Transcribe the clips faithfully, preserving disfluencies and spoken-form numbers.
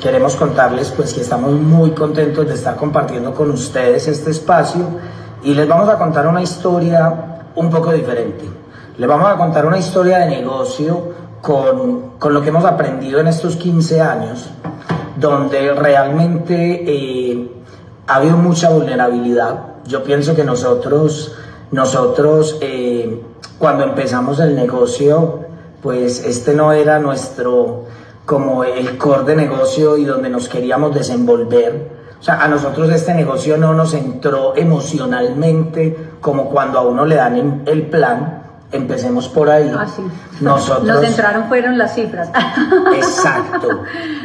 queremos contarles pues que estamos muy contentos de estar compartiendo con ustedes este espacio y les vamos a contar una historia un poco diferente. Les vamos a contar una historia de negocio con, con lo que hemos aprendido en estos quince años, donde realmente eh, ha habido mucha vulnerabilidad. Yo pienso que nosotros, nosotros eh, cuando empezamos el negocio, pues este no era nuestro, como el core de negocio y donde nos queríamos desenvolver. O sea, a nosotros este negocio no nos entró emocionalmente como cuando a uno le dan el plan. Empecemos por ahí. Ah, sí. Nosotros nos entraron fueron las cifras. Exacto.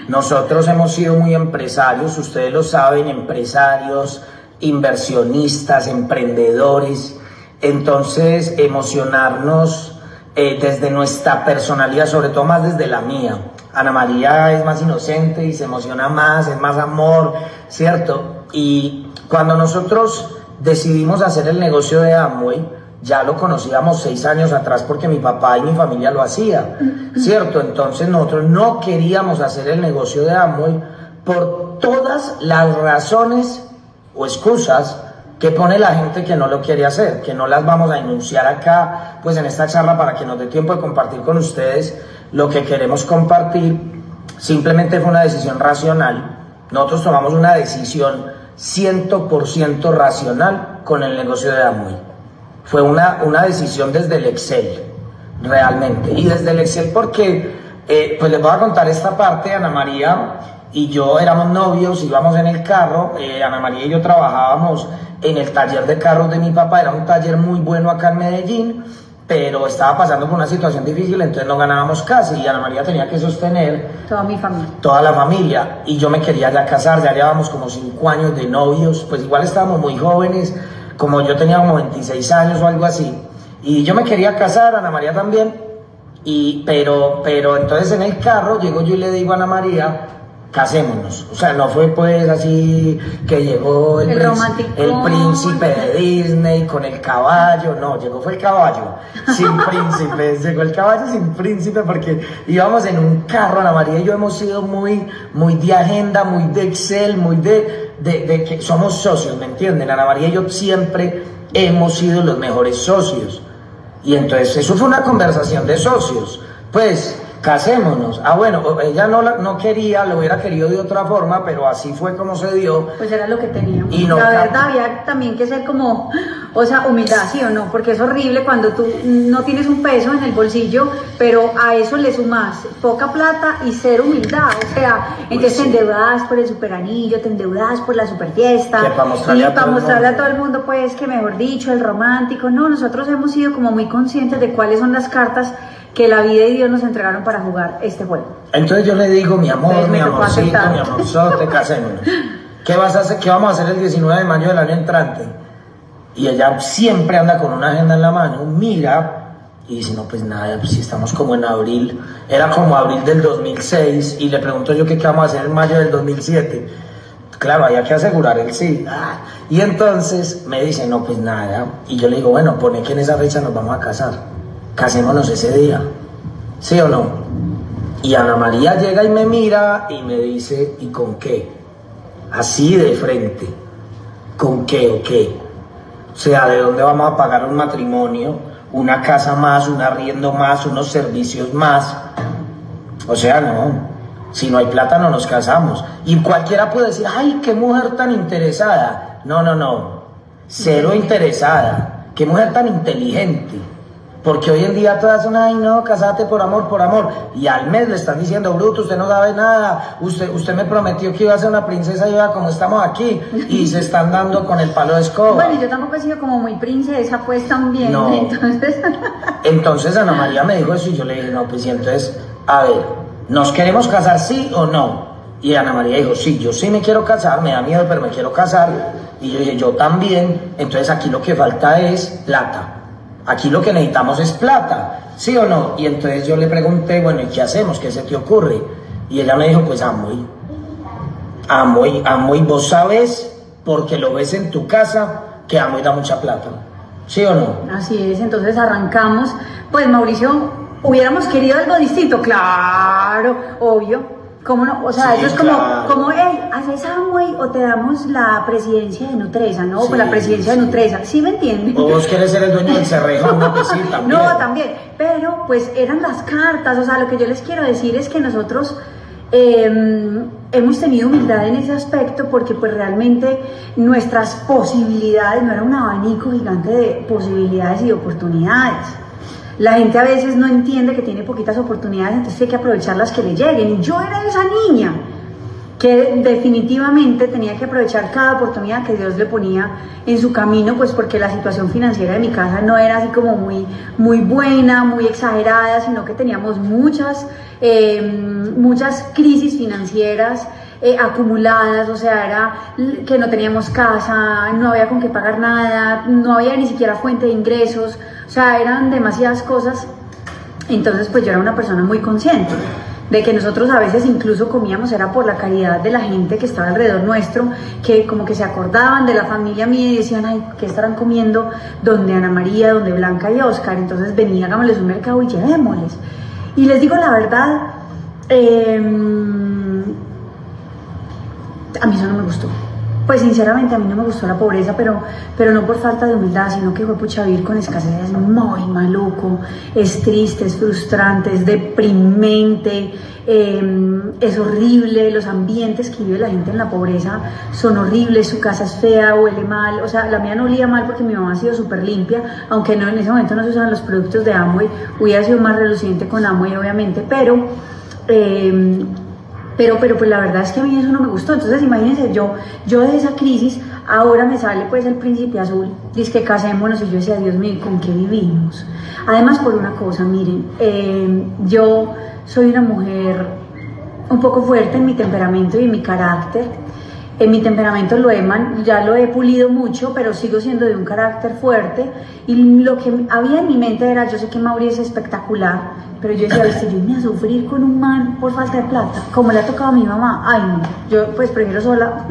Nosotros hemos sido muy empresarios, ustedes lo saben, empresarios, inversionistas, emprendedores. Entonces, emocionarnos eh, desde nuestra personalidad, sobre todo más desde la mía. Ana María es más inocente y se emociona más, es más amor, ¿cierto? Y cuando nosotros decidimos hacer el negocio de Amway, ya lo conocíamos seis años atrás porque mi papá y mi familia lo hacía, ¿cierto? Entonces nosotros no queríamos hacer el negocio de Amway por todas las razones o excusas que pone la gente que no lo quiere hacer, que no las vamos a enunciar acá, pues en esta charla, para que nos dé tiempo de compartir con ustedes lo que queremos compartir. Simplemente fue una decisión racional. Nosotros tomamos una decisión cien por ciento racional con el negocio de Amway. Fue una, una decisión desde el Excel, realmente. Y desde el Excel porque, eh, pues les voy a contar esta parte. Ana María y yo éramos novios, íbamos en el carro. Eh, Ana María y yo trabajábamos en el taller de carros de mi papá. Era un taller muy bueno acá en Medellín, pero estaba pasando por una situación difícil, entonces no ganábamos casi. Y Ana María tenía que sostener toda mi familia. Toda la familia. Y yo me quería ya casar, ya llevábamos como cinco años de novios. Pues igual estábamos muy jóvenes. Como yo tenía como veintiséis años o algo así, y yo me quería casar, Ana María también, y, pero, pero entonces en el carro llego yo y le digo a Ana María, casémonos. O sea, no fue pues así que llegó el, el, príncipe, el príncipe de Disney con el caballo, no, llegó fue el caballo, sin príncipe, llegó el caballo sin príncipe, porque íbamos en un carro. Ana María y yo hemos sido muy, muy de agenda, muy de Excel, muy de... De, de que somos socios, ¿me entienden? Ana María y yo siempre hemos sido los mejores socios. Y entonces eso fue una conversación de socios. Pues, casémonos. Ah, bueno, ella no, la, no quería, lo hubiera querido de otra forma, pero así fue como se dio. Pues era lo que teníamos. Y no, la verdad, había también que ser como, o sea, humildad, ¿sí o no? Porque es horrible cuando tú no tienes un peso en el bolsillo, pero a eso le sumas poca plata y ser humildad. O sea, pues entonces sí. Te endeudas por el superanillo, te endeudas por la superfiesta. Que para mostrarle, y a, para todo mostrarle a todo el mundo, pues, que mejor dicho, el romántico. No, nosotros hemos sido como muy conscientes de cuáles son las cartas que la vida y Dios nos entregaron para jugar este juego. Entonces yo le digo, mi amor, entonces, mi amorcito, mi amorzote, casémonos. ¿Qué vas a hacer? ¿Qué vamos a hacer el diecinueve de mayo del año entrante? Y ella siempre anda con una agenda en la mano, mira, y dice, no, pues nada, pues si estamos como en abril, era como abril del dos mil seis, y le pregunto yo, ¿qué, qué vamos a hacer en mayo del dos mil siete? Claro, había que asegurar el sí. Ah, y entonces me dice, no, pues nada, y yo le digo, bueno, pone que en esa fecha nos vamos a casar. Casémonos ese día, ¿sí o no? Y Ana María llega y me mira y me dice, ¿y con qué? Así de frente, ¿con qué o qué? O sea, ¿de dónde vamos a pagar un matrimonio, una casa más, un arriendo más, unos servicios más? O sea, no, si no hay plata no nos casamos. Y cualquiera puede decir, ¡ay, qué mujer tan interesada! No, no, no, cero interesada, qué mujer tan inteligente. Porque hoy en día todas son, ay no, casate por amor, por amor. Y al mes le están diciendo, bruto, usted no sabe nada, usted, usted me prometió que iba a ser una princesa y iba como estamos aquí. Y se están dando con el palo de escoba. Bueno, yo tampoco he sido como muy princesa, pues también, no. Entonces... entonces Ana María me dijo eso y yo le dije, no, pues y entonces, a ver, ¿nos queremos casar sí o no? Y Ana María dijo, sí, yo sí me quiero casar, me da miedo, pero me quiero casar. Y yo dije, yo también, entonces aquí lo que falta es plata. Aquí lo que necesitamos es plata, ¿sí o no? Y entonces yo le pregunté, bueno, ¿y qué hacemos? ¿Qué se te ocurre? Y ella me dijo, pues Amway. Amway, Amway, vos sabes, porque lo ves en tu casa, que Amway da mucha plata, ¿sí o no? Así es, entonces arrancamos. Pues Mauricio, hubiéramos querido algo distinto, claro, obvio. ¿Cómo no? O sea, sí, eso es como, claro. como hey, haces Amway o te damos la presidencia de Nutresa, ¿no? Sí, pues la presidencia sí. de Nutresa, ¿sí me entiendes? O vos querés ser el dueño del Cerrejón, ¿no? Pues sí, también. No, también, pero pues eran las cartas, o sea, lo que yo les quiero decir es que nosotros eh, hemos tenido humildad en ese aspecto porque pues realmente nuestras posibilidades, no era un abanico gigante de posibilidades y oportunidades. La gente a veces no entiende que tiene poquitas oportunidades, entonces hay que aprovechar las que le lleguen. Y yo era esa niña que definitivamente tenía que aprovechar cada oportunidad que Dios le ponía en su camino, pues porque la situación financiera de mi casa no era así como muy, muy buena, muy exagerada, sino que teníamos muchas, eh, muchas crisis financieras eh, acumuladas, o sea, era que no teníamos casa, no había con qué pagar nada, no había ni siquiera fuente de ingresos. O sea, eran demasiadas cosas, entonces pues yo era una persona muy consciente de que nosotros a veces incluso comíamos, era por la caridad de la gente que estaba alrededor nuestro, que como que se acordaban de la familia mía y decían, ay, ¿qué estarán comiendo donde Ana María, donde Blanca y Oscar? Entonces venía, hagámosles un mercado y llevémosles. Y les digo la verdad, eh, a mí eso no me gustó. Pues sinceramente a mí no me gustó la pobreza, pero, pero no por falta de humildad, sino que fue pucha, vivir con escasez es muy maluco, es triste, es frustrante, es deprimente, eh, es horrible, los ambientes que vive la gente en la pobreza son horribles, su casa es fea, huele mal, o sea, la mía no olía mal porque mi mamá ha sido súper limpia, aunque no, en ese momento no se usaban los productos de Amway, hubiera sido más reluciente con Amway obviamente, pero... Eh, Pero, pero pues la verdad es que a mí eso no me gustó. Entonces imagínense, yo, yo de esa crisis ahora me sale pues el príncipe azul, dice que casémonos, y yo decía, Dios mío, ¿con qué vivimos? Además por una cosa, miren, eh, yo soy una mujer un poco fuerte en mi temperamento y en mi carácter. En mi temperamento lo he, ya lo he pulido mucho, pero sigo siendo de un carácter fuerte, y lo que había en mi mente era, yo sé que Mauri es espectacular, pero yo decía, viste, yo me voy a sufrir con un man por falta de plata, como le ha tocado a mi mamá, ay no, yo pues prefiero sola,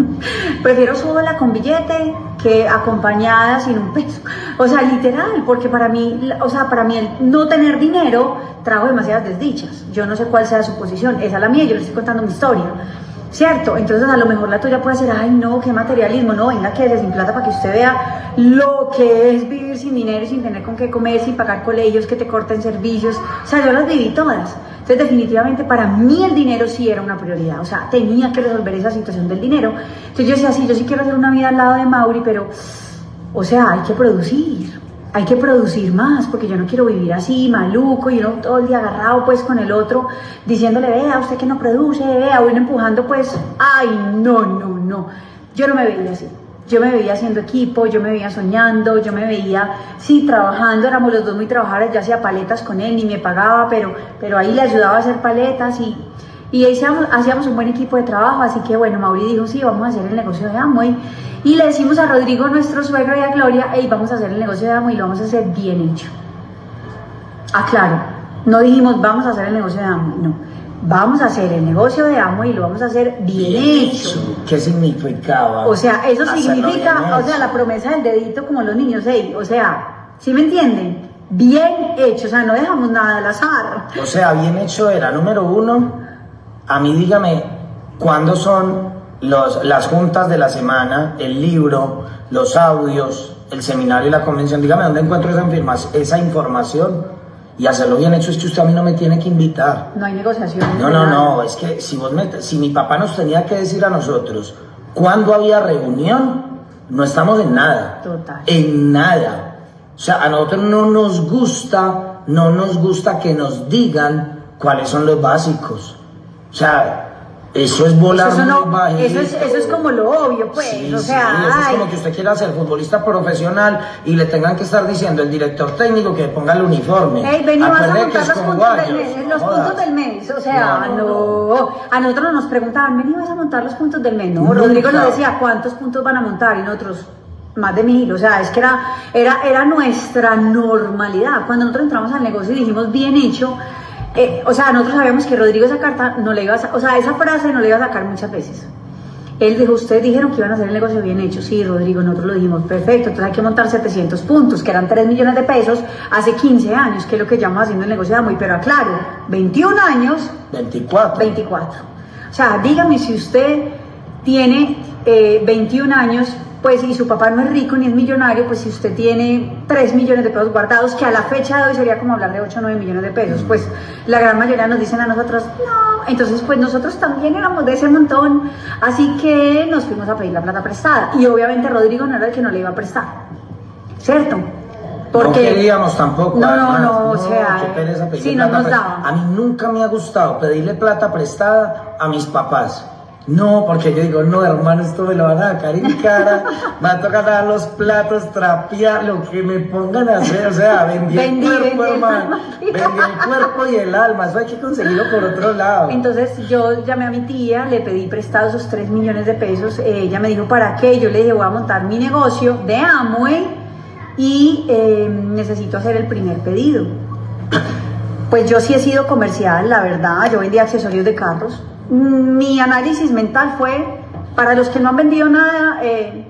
prefiero sola con billete que acompañada sin un peso, o sea, literal, porque para mí, o sea, para mí el no tener dinero trajo demasiadas desdichas, yo no sé cuál sea su posición, esa es la mía, yo les estoy contando mi historia. ¿Cierto? Entonces a lo mejor la tuya puede ser, ay no, qué materialismo, no, venga, quédese sin plata para que usted vea lo que es vivir sin dinero, sin tener con qué comer, sin pagar colegios, que te corten servicios, o sea, yo las viví todas. Entonces definitivamente para mí el dinero sí era una prioridad, o sea, tenía que resolver esa situación del dinero. Entonces yo decía, sí, yo sí quiero hacer una vida al lado de Mauri, pero, o sea, hay que producir. Hay que producir más, porque yo no quiero vivir así, maluco, y uno todo el día agarrado pues con el otro, diciéndole, vea, usted que no produce, vea, uno empujando pues, ay, no, no, no. Yo no me veía así, yo me veía haciendo equipo, yo me veía soñando, yo me veía, sí, trabajando, éramos los dos muy trabajadores, yo hacía paletas con él, ni me pagaba, pero, pero ahí le ayudaba a hacer paletas y... Y hacíamos, hacíamos un buen equipo de trabajo, así que bueno, Mauri dijo, sí, vamos a hacer el negocio de Amway. Y le decimos a Rodrigo, nuestro suegro, y a Gloria, hey, vamos a hacer el negocio de Amway y lo vamos a hacer bien hecho. Aclaro, no dijimos, vamos a hacer el negocio de Amway, no. Vamos a hacer el negocio de Amway y lo vamos a hacer bien, bien hecho. hecho. ¿Qué significaba? O sea, eso significa, o sea, la promesa del dedito como los niños, hey, o sea, ¿sí me entienden? Bien hecho, o sea, no dejamos nada al azar. O sea, bien hecho era número uno. A mí dígame, ¿cuándo son los, las juntas de la semana, el libro, los audios, el seminario y la convención? Dígame, ¿dónde encuentro esa, esa información? Y hacerlo bien hecho es que usted a mí no me tiene que invitar. No hay negociación. No, no, no, es que si, vos me, si mi papá nos tenía que decir a nosotros, ¿cuándo había reunión? No estamos en nada. Total. En nada. O sea, a nosotros no nos gusta, no nos gusta que nos digan cuáles son los básicos. O sea, eso es volar eso, no, muy bajito. Eso, es, eso es como lo obvio, pues. Sí, o sea, sí, eso ay. es como que usted quiera ser futbolista profesional y le tengan que estar diciendo el director técnico que ponga el uniforme. Ey, ven y vas a contar los, puntos del, mes, los puntos del mes. O sea, no, no, no. no. A nosotros nos preguntaban, ven y vas a montar los puntos del mes. No, no Rodrigo nos decía, ¿cuántos puntos van a montar? Y nosotros, más de mil. O sea, es que era, era, era nuestra normalidad. Cuando nosotros entramos al negocio y dijimos, bien hecho. Eh, o sea, nosotros sabíamos que Rodrigo esa carta no le iba a, o sea, esa frase no le iba a sacar muchas veces. Él dijo, ustedes dijeron que iban a hacer el negocio bien hecho. Sí, Rodrigo, nosotros lo dijimos, perfecto, entonces hay que montar setecientos puntos, que eran tres millones de pesos, hace quince años, que es lo que llevamos haciendo el negocio de Amway, pero aclaro, veintiún años. veinticuatro. veinticuatro. O O sea, dígame si usted tiene eh, veintiún años, pues, y su papá no es rico ni es millonario, pues si usted tiene tres millones de pesos guardados, que a la fecha de hoy sería como hablar de ocho o nueve millones de pesos, pues la gran mayoría nos dicen a nosotros, no, entonces pues nosotros también éramos de ese montón, así que nos fuimos a pedir la plata prestada, y obviamente Rodrigo no era el que no le iba a prestar, ¿cierto? Porque no queríamos tampoco. No, no, no, o sea, sí, no nos daba. A mí nunca me ha gustado pedirle plata prestada a mis papás. No, porque yo digo, no, hermano, esto me lo van a sacar en cara, me va a tocar dar los platos, trapear, lo que me pongan a hacer, o sea, vendí, vendí el cuerpo, vendí, hermano, vendí el cuerpo y el alma, eso hay que conseguirlo por otro lado. Entonces yo llamé a mi tía, le pedí prestados esos tres millones de pesos, ella me dijo, ¿para qué? Yo le dije, voy a montar mi negocio de Amway y eh, necesito hacer el primer pedido. Pues yo sí he sido comercial, la verdad, yo vendí accesorios de carros. Mi análisis mental fue, para los que no han vendido nada, eh,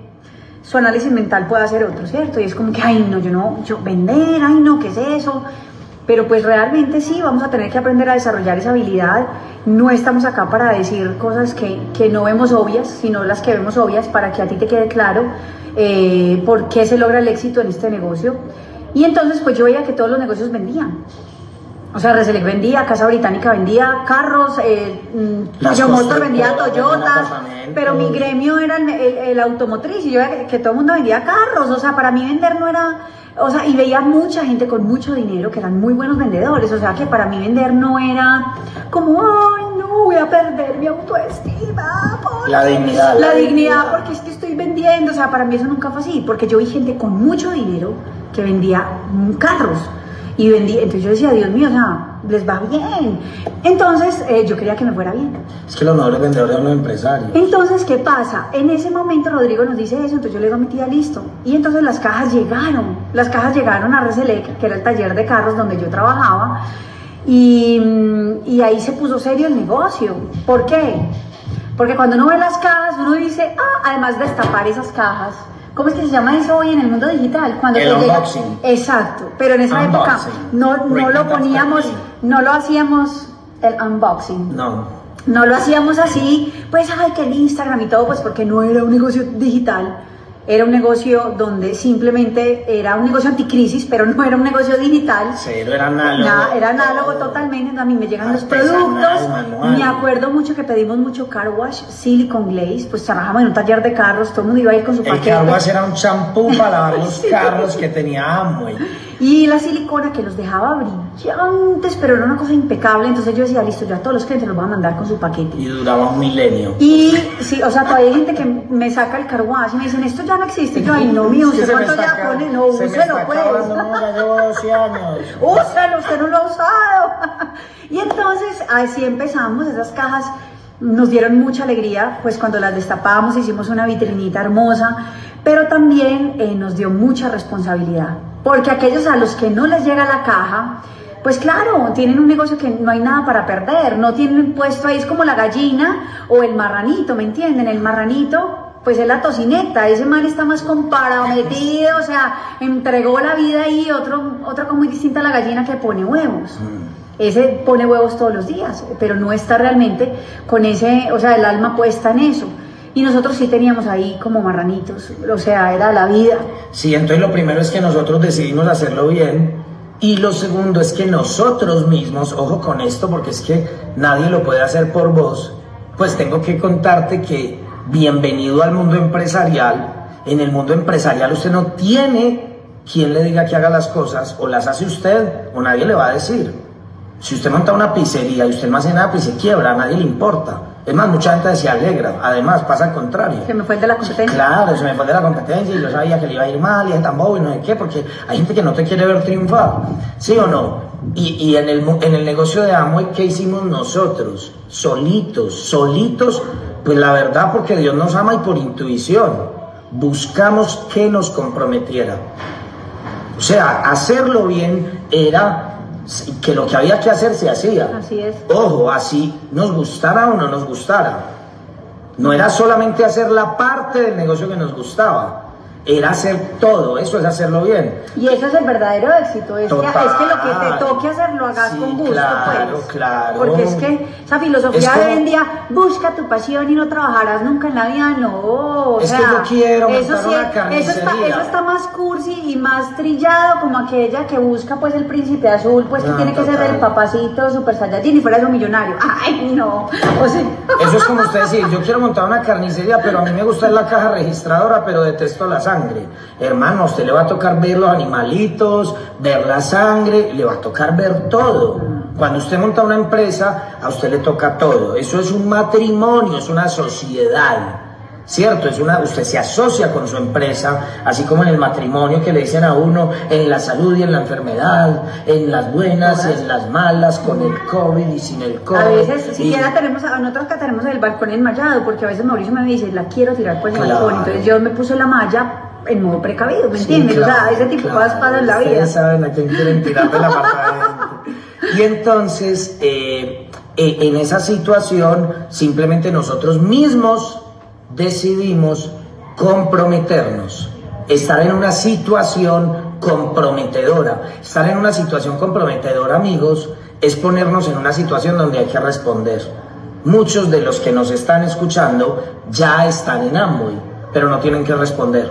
su análisis mental puede hacer otro, ¿cierto? Y es como que, ay, no, yo no, yo vender, ay, no, ¿qué es eso? Pero pues realmente sí, vamos a tener que aprender a desarrollar esa habilidad. No estamos acá para decir cosas que, que no vemos obvias, sino las que vemos obvias para que a ti te quede claro eh, por qué se logra el éxito en este negocio. Y entonces pues yo veía que todos los negocios vendían. O sea, Rezelec vendía, Casa Británica vendía carros, eh, Toyo Motor vendía Toyotas, pero mi gremio era el, el, el automotriz, y yo veía que, que todo el mundo vendía carros. O sea, para mí vender no era... O sea, y veía mucha gente con mucho dinero que eran muy buenos vendedores. O sea, que para mí vender no era como, ay, no, voy a perder mi autoestima. La dignidad. La, la dignidad, porque es que estoy vendiendo. O sea, para mí eso nunca fue así, porque yo vi gente con mucho dinero que vendía carros. Y vendí, entonces yo decía, Dios mío, o sea, les va bien. Entonces eh, yo quería que me fuera bien. Es que los mejores vendedores son los empresarios. Entonces, ¿qué pasa? En ese momento Rodrigo nos dice eso, entonces yo le digo a mi tía, listo. Y entonces las cajas llegaron, las cajas llegaron a Rezelec, que era el taller de carros donde yo trabajaba. Y, y ahí se puso serio el negocio. ¿Por qué? Porque cuando uno ve las cajas, uno dice, ah, además de destapar esas cajas. ¿Cómo es que se llama eso hoy en el mundo digital? Cuando el unboxing. Llega... Exacto, pero en esa unboxing. época no, no lo poníamos, no lo hacíamos el unboxing. No. No lo hacíamos así, pues, ay, que el Instagram y todo, pues porque no era un negocio digital. Era un negocio donde simplemente era un negocio anticrisis, pero no era un negocio digital. Cero, era análogo. Na, era análogo totalmente, a mí me llegan los productos. Manual. Me acuerdo mucho que pedimos mucho car wash, silicon glaze, pues trabajamos en un taller de carros, todo el mundo iba a ir con su paquete. El car wash era un champú para lavar los sí. carros que tenía Amway. Y la silicona que los dejaba brillantes, pero era una cosa impecable, entonces yo decía, listo, yo a todos los clientes los voy a mandar con su paquete. Y duraba un milenio. Y, sí, o sea, todavía hay gente que me saca el car wash y me dicen, esto ya no existe. Y yo, ay, no, mío, ¿usted cuánto ya acá, pone? No, úselo, pues. No, ya llevo doce años. Úselo, usted no lo ha usado. Y entonces, así empezamos, esas cajas nos dieron mucha alegría, pues cuando las destapamos hicimos una vitrinita hermosa, pero también eh, nos dio mucha responsabilidad. Porque aquellos a los que no les llega la caja, pues claro, tienen un negocio que no hay nada para perder, no tienen puesto ahí, es como la gallina o el marranito, ¿me entienden? El marranito, pues es la tocineta, ese man está más comprometido, o sea, entregó la vida ahí, otro, otra cosa muy distinta a la gallina que pone huevos. Ese pone huevos todos los días, pero no está realmente con ese, o sea, el alma puesta en eso. Y nosotros sí teníamos ahí como marranitos, o sea, era la vida. Sí, entonces lo primero es que nosotros decidimos hacerlo bien, y lo segundo es que nosotros mismos, ojo con esto, porque es que nadie lo puede hacer por vos, pues tengo que contarte que bienvenido al mundo empresarial. En el mundo empresarial usted no tiene quien le diga que haga las cosas, o las hace usted, o nadie le va a decir. Si usted monta una pizzería y usted no hace nada, pues se quiebra, a nadie le importa. Es más, mucha gente se alegra, además pasa al contrario. Se me fue de la competencia. Claro, se me fue de la competencia y yo sabía que le iba a ir mal y es tan bobo y no sé qué, porque hay gente que no te quiere ver triunfar, ¿sí o no? Y, y en, el, en el negocio de Amway, ¿qué hicimos nosotros? Solitos, solitos, pues la verdad porque Dios nos ama y por intuición, buscamos que nos comprometiera. O sea, hacerlo bien era... que lo que había que hacer se hacía. Así es. Ojo, así nos gustara o no nos gustara. No era solamente hacer la parte del negocio que nos gustaba, era hacer todo, eso es hacerlo bien. Y eso es el verdadero éxito, es, Total, que, es que lo que te toque hacer lo hagas sí, con gusto, claro, pues. claro. Porque es que esa filosofía de hoy en día, busca tu pasión y no trabajarás nunca en la vida, no. Es o sea, que yo quiero eso sí, una carnicería. Eso está, eso está más cursi y más trillado como aquella que busca pues el príncipe azul, pues que no, tiene total. que ser el papacito super saiyajin y fuera de un millonario. Ay, no. O sea. Eso es como usted decir, yo quiero montar una carnicería, pero a mí me gusta la caja registradora, pero detesto la sangre. Hermano, a usted le va a tocar ver los animalitos, ver la sangre, le va a tocar ver todo. Cuando usted monta una empresa, a usted le toca todo. Eso es un matrimonio, es una sociedad. Cierto, es una, usted se asocia con su empresa, así como en el matrimonio que le dicen a uno, en la salud y en la enfermedad, en las buenas, en las malas, con el COVID y sin el COVID. A veces, si ya tenemos, a nosotros acá tenemos el balcón enmayado, porque a veces Mauricio me dice, la quiero tirar por el claro. balcón, entonces yo me puse la malla en modo precavido, ¿me entiendes? Sí, claro, o sea, ese tipo de cosas pasan en la vida. Ustedes saben a quién quieren tirar de la malla. Y entonces, eh, eh, en esa situación, simplemente nosotros mismos decidimos comprometernos, estar en una situación comprometedora. Estar en una situación comprometedora, amigos, es ponernos en una situación donde hay que responder. Muchos de los que nos están escuchando ya están en Amway, pero no tienen que responder.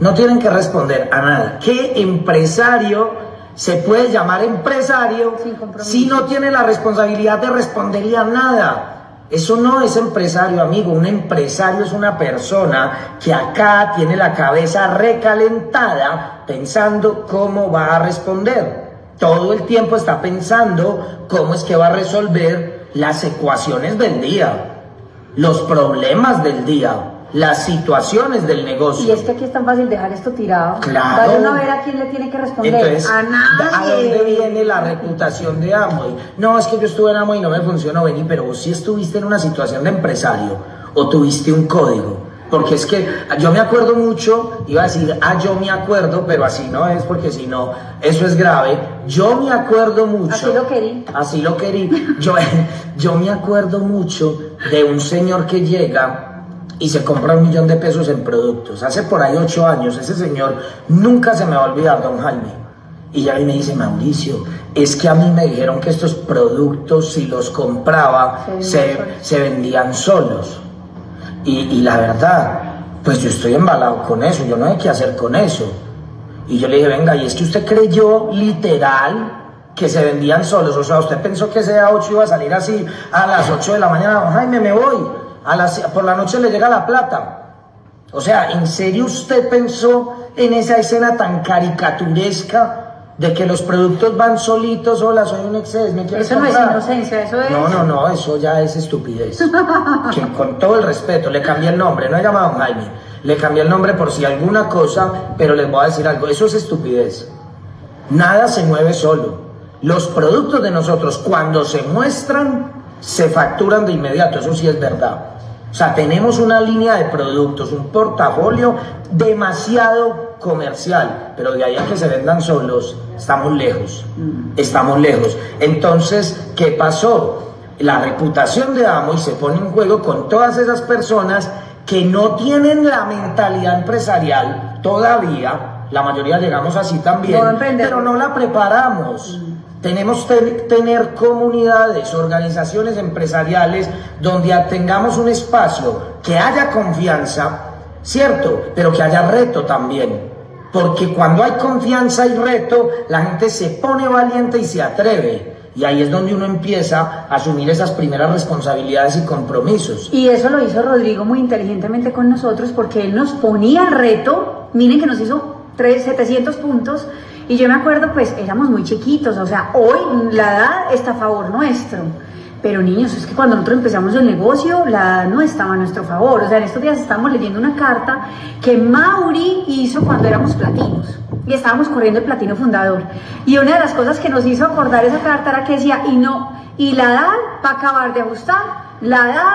No tienen que responder a nada. ¿Qué empresario se puede llamar empresario si no tiene la responsabilidad de responder a nada? Eso no es empresario, amigo. Un empresario es una persona que acá tiene la cabeza recalentada pensando cómo va a responder. Todo el tiempo está pensando cómo es que va a resolver las ecuaciones del día, los problemas del día, las situaciones del negocio. Y es que aquí es tan fácil dejar esto tirado. Claro. Vaya uno a ver a quién le tiene que responder. Entonces, a nadie. ¿A dónde viene la reputación de Amway? No, es que yo estuve en Amway y no me funcionó. Vení, pero vos sí estuviste en una situación de empresario o tuviste un código. Porque es que yo me acuerdo mucho, iba a decir, ah, yo me acuerdo, pero así no es, porque si no, eso es grave. Yo me acuerdo mucho. Así lo querí. Así lo querí. Yo, yo me acuerdo mucho de un señor que llega y se compra un millón de pesos en productos. Hace por ahí ocho años, ese señor nunca se me va a olvidar, don Jaime. Y ya me dice, Mauricio, es que a mí me dijeron que estos productos, si los compraba, sí, se, se vendían solos. Y, y la verdad, pues yo estoy embalado con eso, yo no sé qué hacer con eso. Y yo le dije, venga, y es que usted creyó literal que se vendían solos. O sea, usted pensó que ese A ocho iba a salir así a las ocho de la mañana, don Jaime, me voy. A las, por la noche le llega la plata. O sea, ¿en serio usted pensó en esa escena tan caricaturesca de que los productos van solitos? Hola, soy un exceso, ¿me quieres comprar? Eso no es inocencia, eso es... No, no, no, eso ya es estupidez. Que con todo el respeto, le cambié el nombre, no he llamado a un Jaime, le cambié el nombre por si alguna cosa, pero les voy a decir algo, eso es estupidez. Nada se mueve solo. Los productos de nosotros, cuando se muestran, se facturan de inmediato, eso sí es verdad. O sea, tenemos una línea de productos, un portafolio demasiado comercial, pero de ahí a que se vendan solos, estamos lejos, estamos lejos. Entonces, ¿qué pasó? La reputación de Amway se pone en juego con todas esas personas que no tienen la mentalidad empresarial todavía, la mayoría llegamos así también, pero no la preparamos. Tenemos que tener comunidades, organizaciones empresariales donde tengamos un espacio, que haya confianza, ¿cierto? Pero que haya reto también. Porque cuando hay confianza y reto, la gente se pone valiente y se atreve. Y ahí es donde uno empieza a asumir esas primeras responsabilidades y compromisos. Y eso lo hizo Rodrigo muy inteligentemente con nosotros, porque él nos ponía reto. Miren que nos hizo setecientos puntos. Y yo me acuerdo, pues, éramos muy chiquitos, o sea, hoy la edad está a favor nuestro. Pero niños, es que cuando nosotros empezamos el negocio, la edad no estaba a nuestro favor. O sea, en estos días estábamos leyendo una carta que Mauri hizo cuando éramos platinos. Y estábamos corriendo el platino fundador. Y una de las cosas que nos hizo acordar esa carta era que decía, y no, y la edad va a acabar de ajustar, la edad...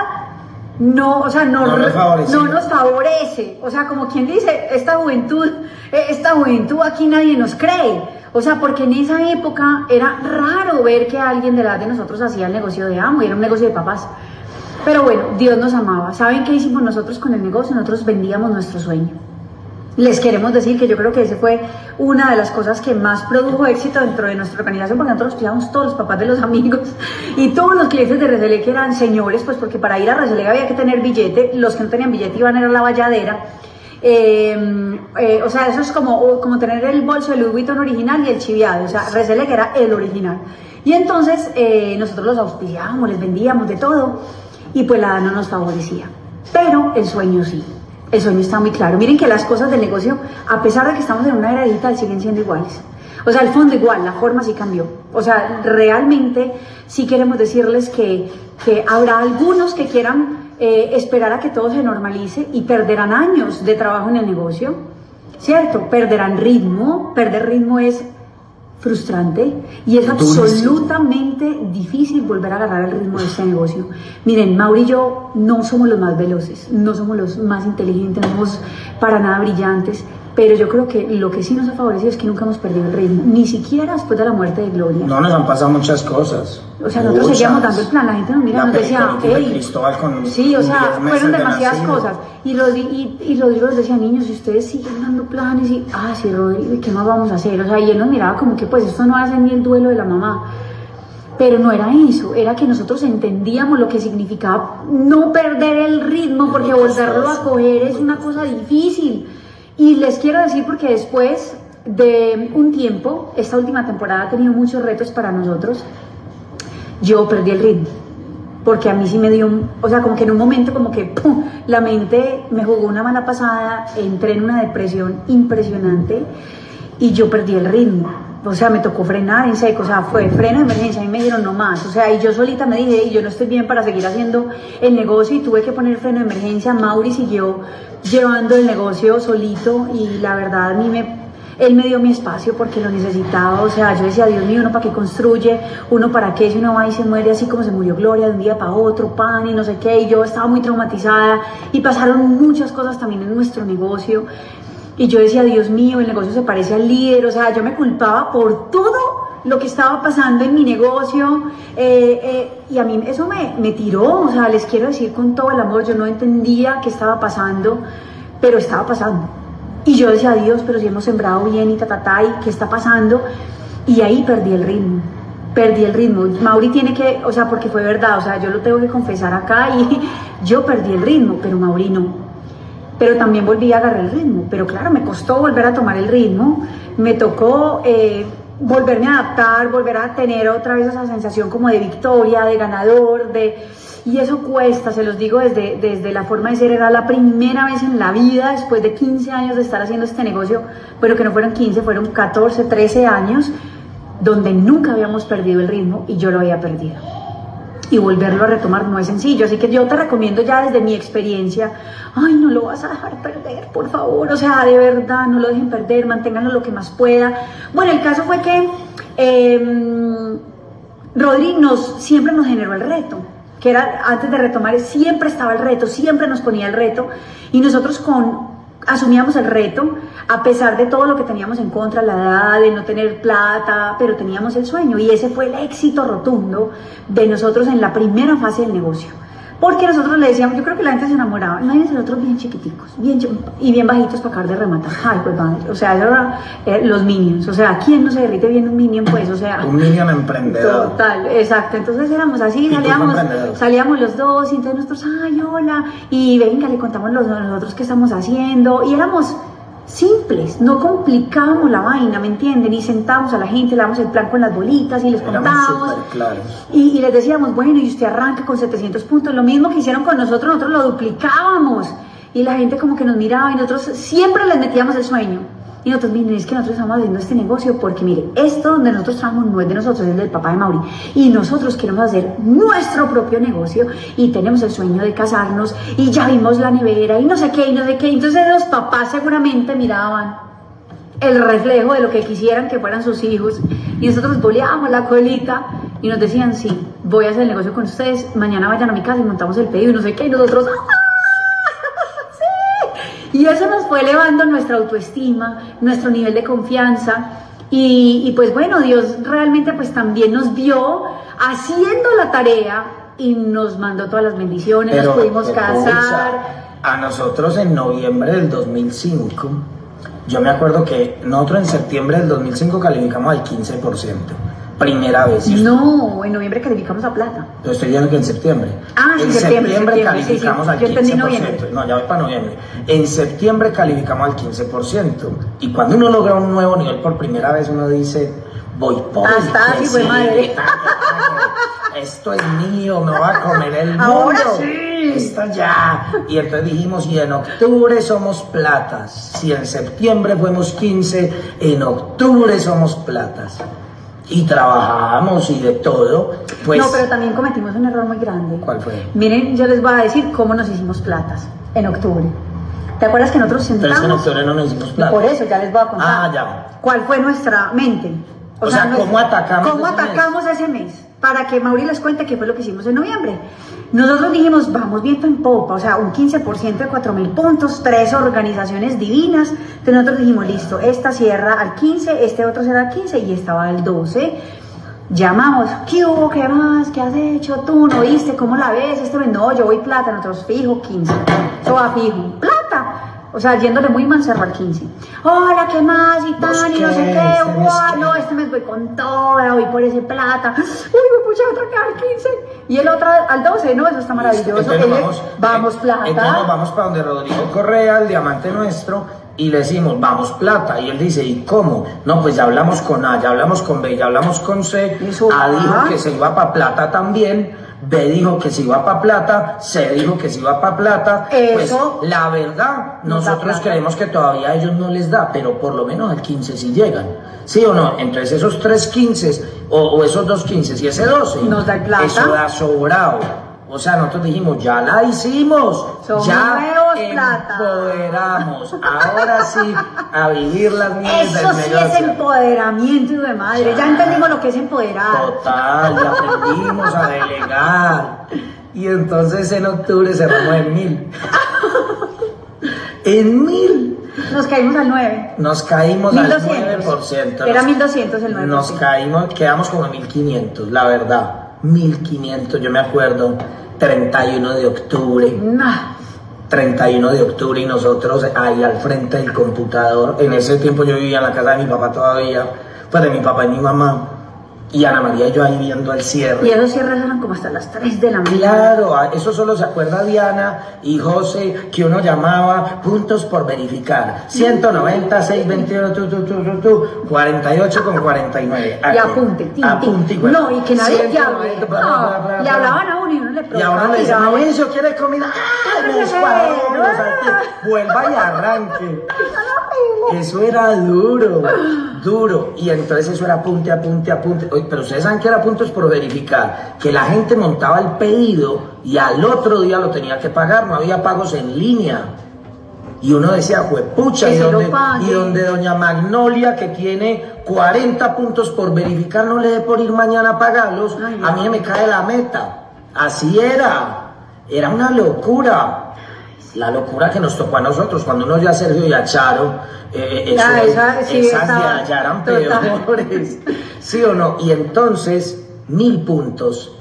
No, o sea, no, no, nos no nos favorece, o sea, como quien dice, esta juventud, esta juventud aquí nadie nos cree, o sea, porque en esa época era raro ver que alguien de la edad de nosotros hacía el negocio de Amway, era un negocio de papás, pero bueno, Dios nos amaba. ¿Saben qué hicimos nosotros con el negocio? Nosotros vendíamos nuestro sueño. Les queremos decir que yo creo que esa fue una de las cosas que más produjo éxito dentro de nuestra organización, porque nosotros cuidábamos todos los papás de los amigos y todos los clientes de Rezelec que eran señores, pues porque para ir a Rezelec había que tener billete, los que no tenían billete iban a ir a la valladera. Eh, eh, o sea, eso es como, como tener el bolso de Louis Vuitton original y el chiviado, o sea, Rezelec era el original. Y entonces eh, nosotros los auspiciábamos, les vendíamos de todo y pues la no nos favorecía, pero el sueño sí. El sueño está muy claro. Miren que las cosas del negocio, a pesar de que estamos en una era digital, siguen siendo iguales. O sea, el fondo igual, la forma sí cambió. O sea, realmente sí queremos decirles que, que habrá algunos que quieran eh, esperar a que todo se normalice y perderán años de trabajo en el negocio, ¿cierto? Perderán ritmo. Perder ritmo es frustrante y es absolutamente difícil volver a agarrar el ritmo de este negocio. Miren, Mauri y yo no somos los más veloces, no somos los más inteligentes, no somos para nada brillantes, pero yo creo que lo que sí nos ha favorecido es que nunca hemos perdido el ritmo, ni siquiera después de la muerte de Gloria. No, nos han pasado muchas cosas. O sea, nosotros muchas. seguíamos dando el plan, la gente nos mira y nos decía, hey, con sí, o sea, fueron demasiadas de cosas. Y, Rodri y, y Rodrigo nos decía, niños, si ustedes siguen dando planes, y, ah, sí, Rodrigo, ¿qué más vamos a hacer? O sea, y él nos miraba como que, pues, esto no hace ni el duelo de la mamá. Pero no era eso, era que nosotros entendíamos lo que significaba no perder el ritmo, porque volverlo a coger es una cosa difícil. Y les quiero decir porque después de un tiempo, esta última temporada ha tenido muchos retos para nosotros. Yo perdí el ritmo, porque a mí sí me dio, un, o sea, como que en un momento como que ¡pum!, la mente me jugó una mala pasada, entré en una depresión impresionante y yo perdí el ritmo. O sea, me tocó frenar en seco, o sea, fue freno de emergencia y me dieron no más. O sea, y yo solita me dije, y yo no estoy bien para seguir haciendo el negocio y tuve que poner freno de emergencia. Mauri siguió llevando el negocio solito y la verdad a mí me... Él me dio mi espacio porque lo necesitaba, o sea, yo decía, Dios mío, ¿uno para qué construye? ¿Uno para qué? Si uno va y se muere así como se murió Gloria de un día para otro, pan y no sé qué, y yo estaba muy traumatizada y pasaron muchas cosas también en nuestro negocio y yo decía, Dios mío, el negocio se parece al líder, o sea, yo me culpaba por todo lo que estaba pasando en mi negocio eh, eh, y a mí eso me, me tiró, o sea, les quiero decir con todo el amor, yo no entendía qué estaba pasando, pero estaba pasando. Y yo decía, Dios, pero si hemos sembrado bien y ta, ta, ta, ¿y qué está pasando? Y ahí perdí el ritmo, perdí el ritmo. Mauri tiene que, o sea, porque fue verdad, o sea, yo lo tengo que confesar acá y yo perdí el ritmo, pero Mauri no. Pero también volví a agarrar el ritmo, pero claro, me costó volver a tomar el ritmo, me tocó eh, volverme a adaptar, volver a tener otra vez esa sensación como de victoria, de ganador, de... Y eso cuesta, se los digo desde, desde la forma de ser, era la primera vez en la vida, después de quince años de estar haciendo este negocio, pero que no fueron quince, fueron catorce, trece años, donde nunca habíamos perdido el ritmo y yo lo había perdido. Y volverlo a retomar no es sencillo, así que yo te recomiendo ya desde mi experiencia, ay, no lo vas a dejar perder, por favor, o sea, de verdad, no lo dejen perder, manténganlo lo que más pueda. Bueno, el caso fue que eh, Rodri nos, siempre nos generó el reto, que era antes de retomar, siempre estaba el reto, siempre nos ponía el reto y nosotros con, asumíamos el reto a pesar de todo lo que teníamos en contra, la edad, de no tener plata, pero teníamos el sueño y ese fue el éxito rotundo de nosotros en la primera fase del negocio. Porque nosotros le decíamos, yo creo que la gente se enamoraba, no hay nosotros bien chiquiticos bien ch y bien bajitos para acabar de rematar. Ay, pues madre, o sea, era, eh, los minions, o sea, ¿quién no se derrite bien un minion? Pues, o sea... Un minion emprendedor. Total, exacto, entonces éramos así, salíamos, salíamos los dos y entonces nosotros, ay, hola, y venga, le contamos los, nosotros qué estamos haciendo y éramos... simples, no complicábamos la vaina, ¿me entienden? Y sentábamos a la gente, le damos el plan con las bolitas y les contábamos y, y les decíamos, bueno, y usted arranca con setecientos puntos, lo mismo que hicieron con nosotros, nosotros lo duplicábamos y la gente como que nos miraba y nosotros siempre les metíamos el sueño y nosotros, miren, es que nosotros estamos haciendo este negocio porque, miren, esto donde nosotros estamos no es de nosotros, es del papá de Mauri y nosotros queremos hacer nuestro propio negocio y tenemos el sueño de casarnos y ya vimos la nevera y no sé qué, y no sé qué. Entonces los papás seguramente miraban el reflejo de lo que quisieran que fueran sus hijos y nosotros boleábamos la colita y nos decían, sí, voy a hacer el negocio con ustedes, mañana vayan a mi casa y montamos el pedido y no sé qué, y nosotros... ¡ah! Y eso nos fue elevando nuestra autoestima, nuestro nivel de confianza y, y pues bueno, Dios realmente pues también nos vio haciendo la tarea y nos mandó todas las bendiciones, pero, nos pudimos casar. A nosotros en noviembre del dos mil cinco Yo me acuerdo que nosotros en septiembre del dos mil cinco calificamos al quince por ciento. Primera vez. No, en noviembre calificamos a plata. Yo estoy diciendo que en septiembre. Ah, en septiembre, septiembre calificamos sí, sí. al quince por ciento. Noviembre. No, ya voy para noviembre. En septiembre calificamos al quince por ciento. Y cuando uno logra un nuevo nivel por primera vez, uno dice, voy por el hasta así fue madre. Esto es mío, me va a comer el mundo. Ahora sí. Esto ya. Y entonces dijimos, y en octubre somos platas. Si en septiembre fuimos quince, en octubre somos platas. Y trabajamos y de todo, pues... No, pero también cometimos un error muy grande. ¿Cuál fue? Miren, yo les voy a decir cómo nos hicimos platas en octubre. ¿Te acuerdas que nosotros sentamos? Pero en octubre no nos hicimos platas. Por eso, ya les voy a contar. Ah, ya. ¿Cuál fue nuestra mente? O, o sea, sea, ¿cómo atacamos ¿Cómo ese atacamos mes? ese mes? Para que Mauri les cuente qué fue lo que hicimos en noviembre. Nosotros dijimos, vamos viento en popa, o sea, un quince por ciento de cuatro mil puntos, tres organizaciones divinas. Entonces nosotros dijimos, listo, esta cierra al quince, este otro cierra al quince y esta va al doce. Llamamos, ¿qué hubo? ¿Qué más? ¿Qué has hecho? ¿Tú no viste? ¿Cómo la ves? Este, no, yo voy plata, nosotros fijo, quince. Eso va fijo, plata. O sea, yéndole muy mancerro al quince. Hola, ¿qué más? Y tan, y no sé qué. Wow, no, este mes voy con toda, voy por ese plata. Uy, me puse otra acá al quince. Y el otro al doce, ¿no? Eso está maravilloso. Entonces, vamos, vamos plata. Entonces nos vamos para donde Rodrigo Correa, el diamante nuestro. Y le decimos, vamos plata. Y él dice, ¿y cómo? No, pues ya hablamos con A, ya hablamos con B, ya hablamos con C. Eso, A dijo ah. que se iba para plata también. B dijo que se iba para plata. C dijo que se iba para plata. Eso. Pues la verdad, nosotros creemos que todavía a ellos no les da, pero por lo menos al quince sí llegan. ¿Sí o no? Entonces esos tres quinces o, o esos dos quinces y ese doce. Nos da plata. Eso da sobrado. O sea, nosotros dijimos, ya la hicimos. Somos ya empoderamos. Plata. Ahora sí, a vivir las niñas del negocio. Eso sí es empoderamiento, hijo de madre. Ya. ya entendimos lo que es empoderar. Total, ya aprendimos a delegar. Y entonces en octubre cerramos en mil. En mil. Nos caímos al nueve. Nos caímos mil doscientos. al nueve por ciento. Era mil doscientos el nueve por ciento. Nos caímos, quedamos como en mil quinientos, la verdad. mil quinientos, yo me acuerdo, treinta y uno de octubre, nah. treinta y uno de octubre y nosotros ahí al frente del computador. En ese tiempo yo vivía en la casa de mi papá todavía, pues de mi papá y mi mamá, y Ana María y yo ahí viendo el cierre. Y esos cierres eran como hasta las tres de la mañana. Claro, eso solo se acuerda Diana y José, que uno llamaba puntos por verificar, ciento noventa, seiscientos veintiuno, tu, tu, tu, tu, tu, cuarenta y ocho con cuarenta y nueve. Y apunte, tín, apunte tín. No, y que nadie te hable, no, le hablaban a uno y uno le preguntaba. Y ahora le dicen, Mauricio, ¿quieres comida? ¡Ah, mis cuadrones! Vuelva y arranque. Eso era duro, duro. Y entonces eso era apunte, apunte, apunte. Pero ustedes saben que era puntos por verificar, que la gente montaba el pedido y al otro día lo tenía que pagar, no había pagos en línea. Y uno decía, juepucha, ¿y donde, y donde doña Magnolia, que tiene cuarenta puntos por verificar, no le dé por ir mañana a pagarlos? Ay, a mí me cae la meta. Así era, era una locura. La locura que nos tocó a nosotros, cuando uno vio a Sergio y a Charo, eh, eso, ah, esa, sí, esas esa, ya eran peores, ¿sí o no? Y entonces, mil puntos,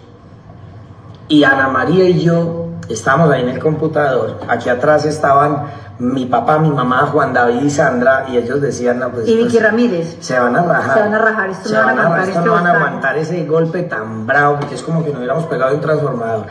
y Ana María y yo estábamos ahí en el computador, aquí atrás estaban mi papá, mi mamá, Juan David y Sandra, y ellos decían, no, pues... Y Vicky pues, Ramírez. Se van a rajar. Se van a rajar, esto no van, van a aguantar, esto no van a aguantar ese golpe tan bravo, que es como que nos hubiéramos pegado de un transformador.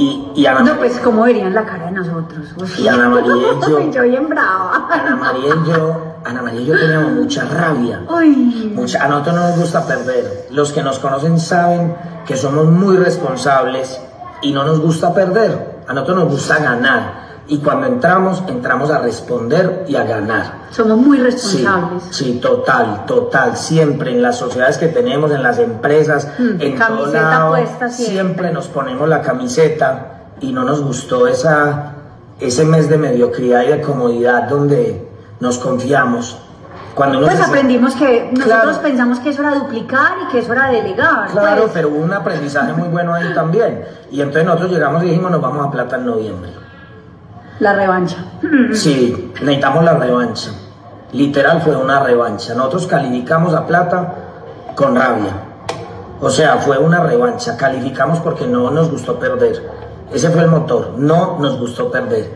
Y, y Ana no, María, pues como verían la cara de nosotros. Uf. Y Ana María y yo, yo bien brava. Ana María y yo, Ana María y yo teníamos mucha rabia. Ay. Mucha, a nosotros no nos gusta perder. Los que nos conocen saben que somos muy responsables y no nos gusta perder. A nosotros nos gusta ganar. Y cuando entramos, entramos a responder y a ganar. Somos muy responsables. Sí, sí, total, total. Siempre en las sociedades que tenemos, en las empresas, mm, en todo lado, siempre. siempre nos ponemos la camiseta y no nos gustó esa, ese mes de mediocridad y de comodidad donde nos confiamos. Cuando pues dice, aprendimos que nosotros claro, pensamos que eso era duplicar y que eso era delegar. Claro, pues. Pero hubo un aprendizaje muy bueno ahí también. Y entonces nosotros llegamos y dijimos, nos vamos a plata en noviembre. La revancha. Sí, necesitamos la revancha. Literal fue una revancha. Nosotros calificamos a plata con rabia. O sea, fue una revancha. Calificamos porque no nos gustó perder. Ese fue el motor. No nos gustó perder.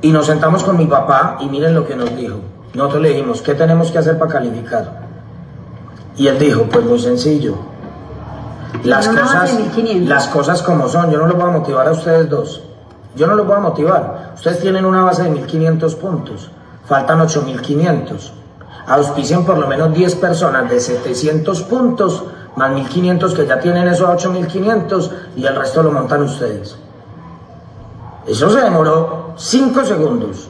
Y nos sentamos con mi papá y miren lo que nos dijo. Nosotros le dijimos, ¿qué tenemos que hacer para calificar? Y él dijo, pues muy sencillo. Las, no cosas, las cosas como son, yo no los voy a motivar a ustedes dos. Yo no los voy a motivar. Ustedes tienen una base de mil quinientos puntos. Faltan ocho mil quinientos. Auspicien por lo menos diez personas de setecientos puntos, más mil quinientos que ya tienen eso a ocho mil quinientos, y el resto lo montan ustedes. Eso se demoró cinco segundos.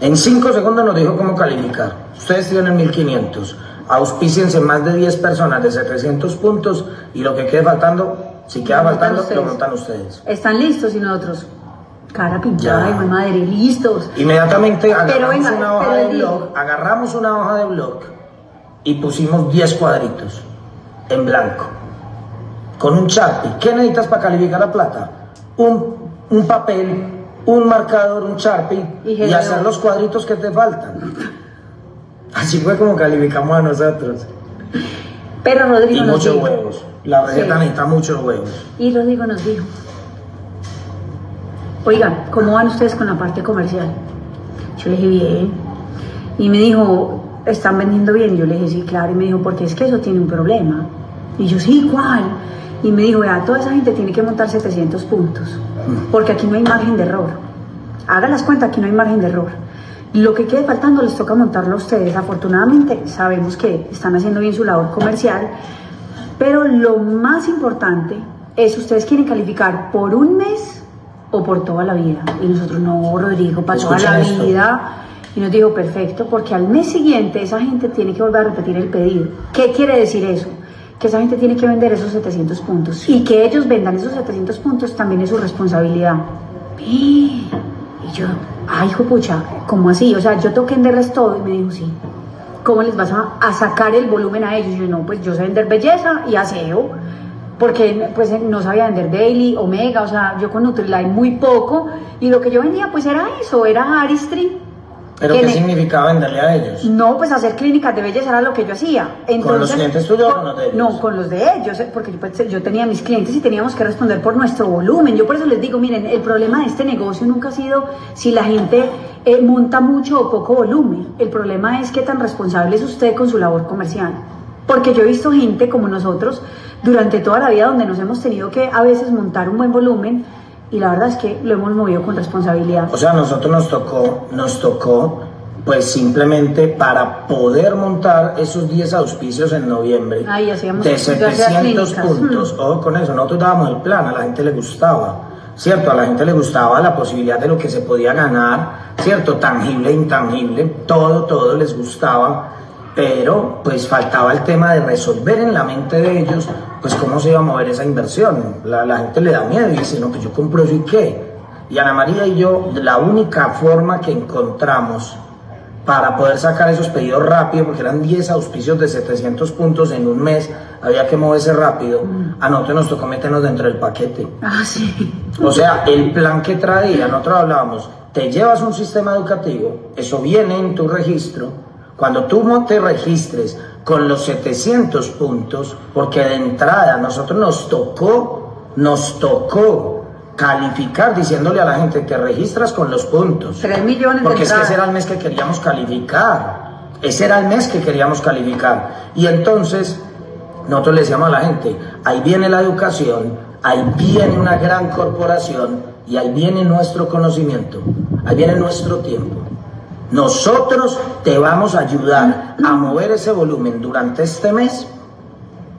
En cinco segundos nos dijo cómo calificar. Ustedes tienen mil quinientos. Auspíciense más de diez personas de setecientos puntos y lo que quede faltando, si queda faltando, lo montan ustedes. Están listos y nosotros, cara pinchada de mi madre, listos. Inmediatamente agarramos, venga, una hoja de blog, agarramos una hoja de blog y pusimos diez cuadritos en blanco con un Sharpie. ¿Qué necesitas para calificar la plata? Un, un papel, un marcador, un Sharpie y, y hacer los cuadritos que te faltan. Así fue como calificamos a nosotros. Pero Rodrigo y nos muchos dijo, huevos. La receta sí. necesita muchos huevos. Y Rodrigo nos dijo, oigan, ¿cómo van ustedes con la parte comercial? Yo le dije, bien. Y me dijo, ¿están vendiendo bien? Yo le dije, sí, claro. Y me dijo, porque es que eso tiene un problema. Y yo, sí, ¿cuál? Y me dijo, vea, toda esa gente tiene que montar setecientos puntos, porque aquí no hay margen de error. Hagan las cuentas, aquí no hay margen de error. Lo que quede faltando les toca montarlo a ustedes. Afortunadamente sabemos que están haciendo bien su labor comercial, pero lo más importante es, ustedes quieren calificar por un mes o por toda la vida. Y nosotros, no, Rodrigo, para toda la esto. vida. Y nos dijo, perfecto, porque al mes siguiente esa gente tiene que volver a repetir el pedido. ¿Qué quiere decir eso? Que esa gente tiene que vender esos setecientos puntos, y que ellos vendan esos setecientos puntos también es su responsabilidad. Y yo, ay, hijo pucha, ¿cómo así? O sea, yo tengo que venderles todo. Y me dijo, sí, ¿cómo les vas a, a sacar el volumen a ellos? Y yo, no, pues yo sé vender belleza y aseo, porque pues no sabía vender daily, omega, o sea, yo con Nutrilite muy poco, y lo que yo vendía pues era eso, era Artistry. ¿Pero qué significaba venderle a ellos? No, pues hacer clínicas de belleza era lo que yo hacía. Entonces, ¿con los clientes tuyos o con los de ellos? No, con los de ellos, porque yo, yo tenía mis clientes y teníamos que responder por nuestro volumen. Yo por eso les digo, miren, el problema de este negocio nunca ha sido si la gente eh, monta mucho o poco volumen. El problema es qué tan responsable es usted con su labor comercial. Porque yo he visto gente como nosotros durante toda la vida donde nos hemos tenido que a veces montar un buen volumen, y la verdad es que lo hemos movido con responsabilidad. O sea, a nosotros nos tocó, nos tocó, pues simplemente para poder montar esos diez auspicios en noviembre. Ay, de setecientos puntos. Mm. Ojo con eso, nosotros dábamos el plan, a la gente le gustaba, ¿cierto? A la gente le gustaba la posibilidad de lo que se podía ganar, ¿cierto? Tangible, intangible, todo, todo les gustaba, pero pues faltaba el tema de resolver en la mente de ellos pues cómo se iba a mover esa inversión. La, la gente le da miedo y dice, no, pues yo compro eso y qué. Y Ana María y yo, la única forma que encontramos para poder sacar esos pedidos rápido, porque eran diez auspicios de setecientos puntos en un mes, había que moverse rápido, a nosotros nos tocó meternos dentro del paquete. Ah, sí. O sea, el plan que traía, nosotros hablábamos, te llevas un sistema educativo, eso viene en tu registro, cuando tú te registres con los setecientos puntos, porque de entrada nosotros nos tocó, nos tocó calificar diciéndole a la gente, te registras con los puntos. tres millones de entradas. Porque es que ese era el mes que queríamos calificar. Ese era el mes que queríamos calificar. Y entonces nosotros le decíamos a la gente, ahí viene la educación, ahí viene una gran corporación y ahí viene nuestro conocimiento, ahí viene nuestro tiempo. Nosotros te vamos a ayudar a mover ese volumen durante este mes,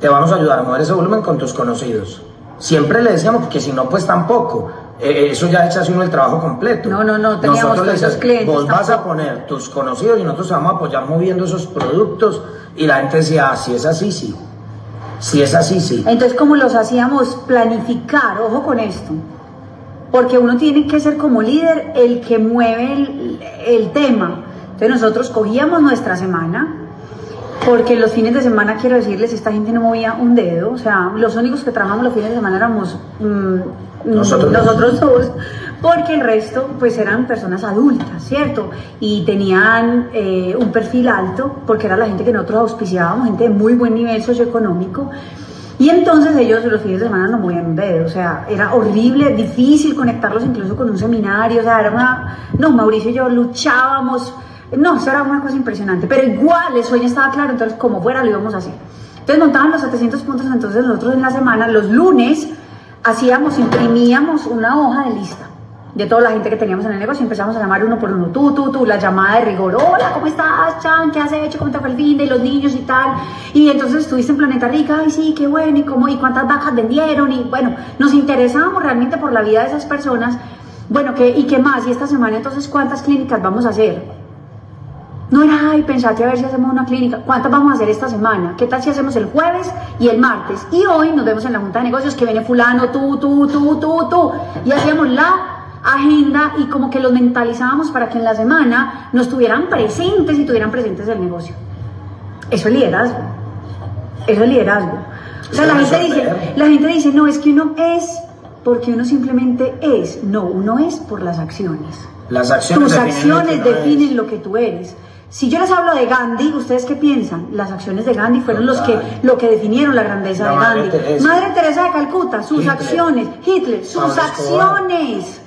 te vamos a ayudar a mover ese volumen con tus conocidos. Siempre le decíamos, porque si no, pues tampoco. Eh, eso ya echas uno el trabajo completo. No, no, no, teníamos nosotros decíamos, clientes. Vos tampoco vas a poner tus conocidos y nosotros vamos a apoyar moviendo esos productos. Y la gente decía, ah, si es así, sí. Si es así, sí. Entonces, ¿cómo los hacíamos planificar? Ojo con esto. Porque uno tiene que ser como líder el que mueve el, el tema. Entonces nosotros cogíamos nuestra semana, porque los fines de semana, quiero decirles, esta gente no movía un dedo. O sea, los únicos que trabajamos los fines de semana éramos mmm, nosotros, nosotros dos, porque el resto pues eran personas adultas, ¿cierto? Y tenían eh, un perfil alto, porque era la gente que nosotros auspiciábamos, gente de muy buen nivel socioeconómico. Y entonces ellos los fines de semana no movían un dedo, o sea, era horrible, difícil conectarlos incluso con un seminario, o sea, era una... No, Mauricio y yo luchábamos No, eso era una cosa impresionante, pero igual el sueño estaba claro, entonces como fuera lo íbamos a hacer. Entonces montaban los setecientos puntos, entonces nosotros en la semana, los lunes, hacíamos, imprimíamos una hoja de lista de toda la gente que teníamos en el negocio, empezamos a llamar uno por uno, tú, tú, tú, la llamada de rigor, hola, ¿cómo estás, Chan? ¿Qué has hecho? ¿Cómo te fue el fin de los niños y tal? Y entonces estuviste en Planeta Rica, ay, sí, qué bueno, ¿y cómo? ¿Y cuántas vacas vendieron? Y bueno, nos interesábamos realmente por la vida de esas personas. Bueno, ¿qué, ¿y qué más? ¿Y esta semana entonces cuántas clínicas vamos a hacer? No era, ay, pensate a ver si hacemos una clínica. ¿Cuántas vamos a hacer esta semana? ¿Qué tal si hacemos el jueves y el martes? Y hoy nos vemos en la junta de negocios que viene fulano, tú, tú, tú, tú, tú. Y hacíamos la agenda y como que los mentalizábamos para que en la semana nos tuvieran presentes y tuvieran presentes el negocio. Eso es liderazgo. Eso es liderazgo. O sea, la gente dice, la gente dice, no, es que uno es porque uno simplemente es. No, uno es por las acciones. Las acciones Tus acciones definen lo que tú eres. Si yo les hablo de Gandhi, ¿ustedes qué piensan? Las acciones de Gandhi fueron los que, lo que definieron la grandeza la de Gandhi. Madre Teresa. Madre Teresa de Calcuta, sus Hitler. acciones. Hitler, sus Pablo acciones Escobar.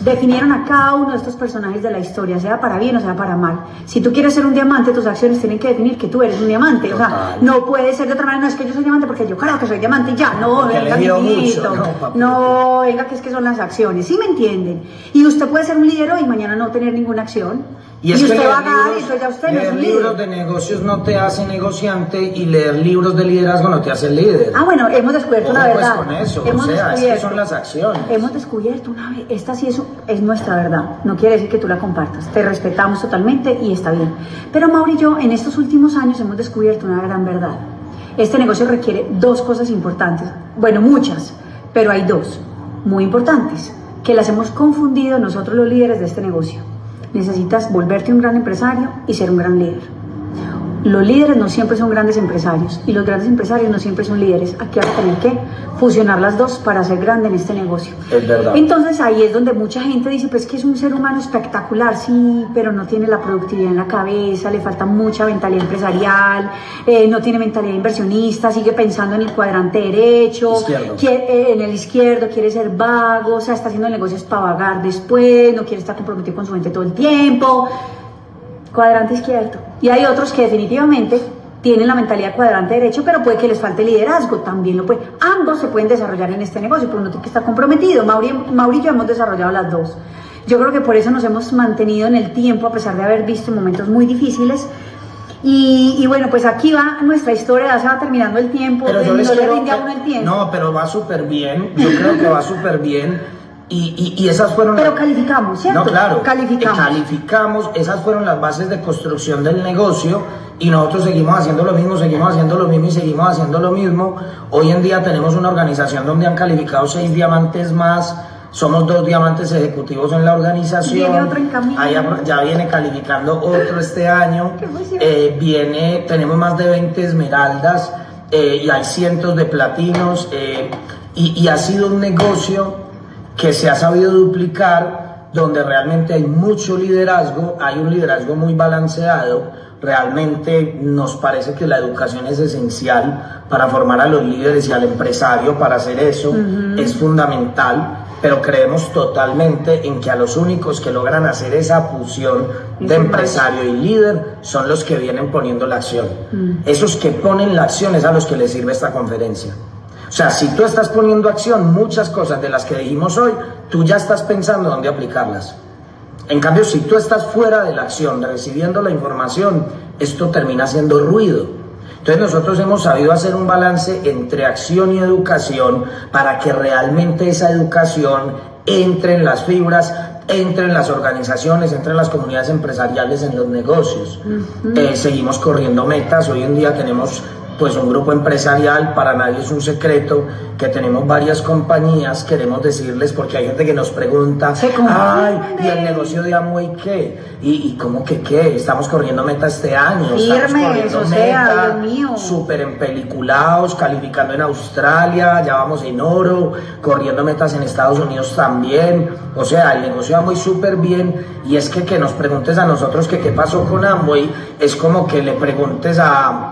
Definieron a cada uno de estos personajes de la historia, sea para bien o sea para mal. Si tú quieres ser un diamante, tus acciones tienen que definir que tú eres un diamante. Total. O sea, no puede ser de otra manera, no es que yo soy diamante porque yo claro que soy diamante y ya. No, porque venga, amiguito. No, no, venga, que es que son las acciones. ¿Sí me entienden? Y usted puede ser un líder hoy y mañana no tener ninguna acción. Y, es y usted que va a ganar eso, ya usted no es un líder. Leer libros de negocios no te hace negociante y leer libros de liderazgo no te hace líder. Ah, bueno, hemos descubierto la verdad. Pues con eso, hemos o sea, es que son las acciones. Hemos descubierto una vez, esta sí es, es nuestra verdad. No quiere decir que tú la compartas, te respetamos totalmente y está bien. Pero Mauro y yo en estos últimos años hemos descubierto una gran verdad. Este negocio requiere dos cosas importantes, bueno, muchas, pero hay dos muy importantes que las hemos confundido nosotros los líderes de este negocio. Necesitas volverte un gran empresario y ser un gran líder. Los líderes no siempre son grandes empresarios y los grandes empresarios no siempre son líderes. Aquí vas a tener que fusionar las dos para ser grande en este negocio. Es verdad. Entonces ahí es donde mucha gente dice, pues que es un ser humano espectacular, sí, pero no tiene la productividad en la cabeza, le falta mucha mentalidad empresarial, eh, no tiene mentalidad inversionista, sigue pensando en el cuadrante derecho, quiere, eh, en el izquierdo, quiere ser vago, o sea, está haciendo negocios para vagar después, no quiere estar comprometido con su gente todo el tiempo. Cuadrante izquierdo. Y hay otros que definitivamente tienen la mentalidad cuadrante derecho, pero puede que les falte liderazgo, también lo puede. Ambos se pueden desarrollar en este negocio, pero uno tiene que estar comprometido. Mauri, Mauri y yo hemos desarrollado las dos. Yo creo que por eso nos hemos mantenido en el tiempo, a pesar de haber visto momentos muy difíciles. Y, y bueno, pues aquí va nuestra historia, se va terminando el tiempo, pero no le rinde a uno el tiempo. No, pero va súper bien, yo creo que va súper bien. Y, y, y esas fueron pero las... calificamos, ¿cierto? No, claro, calificamos. calificamos, esas fueron las bases de construcción del negocio y nosotros seguimos haciendo lo mismo, seguimos haciendo lo mismo y seguimos haciendo lo mismo. Hoy en día tenemos una organización donde han calificado seis diamantes más, somos dos diamantes ejecutivos en la organización. Viene otro en camino. Allá, ya viene calificando otro este año. Eh, viene, tenemos más de veinte esmeraldas eh, y hay cientos de platinos eh, y, y ha sido un negocio que se ha sabido duplicar, donde realmente hay mucho liderazgo, hay un liderazgo muy balanceado. Realmente nos parece que la educación es esencial para formar a los líderes y al empresario para hacer eso, uh-huh. es fundamental, pero creemos totalmente en que a los únicos que logran hacer esa fusión de empresario y líder son los que vienen poniendo la acción. Uh-huh. Esos que ponen la acción es a los que les sirve esta conferencia. O sea, si tú estás poniendo acción, muchas cosas de las que dijimos hoy, tú ya estás pensando dónde aplicarlas. En cambio, si tú estás fuera de la acción, recibiendo la información, esto termina siendo ruido. Entonces nosotros hemos sabido hacer un balance entre acción y educación para que realmente esa educación entre en las fibras, entre en las organizaciones, entre en las comunidades empresariales, en los negocios. Uh-huh. eh, seguimos corriendo metas, hoy en día tenemos... pues un grupo empresarial, para nadie es un secreto que tenemos varias compañías, queremos decirles porque hay gente que nos pregunta, ay, ¿y el negocio de Amway qué? ¿Y, y cómo que qué? Estamos corriendo meta este año, firmes, o sea, Dios mío, súper empeliculados, calificando en Australia, ya vamos en oro, corriendo metas en Estados Unidos también, o sea, el negocio de Amway súper bien, y es que que nos preguntes a nosotros que qué pasó con Amway, es como que le preguntes a...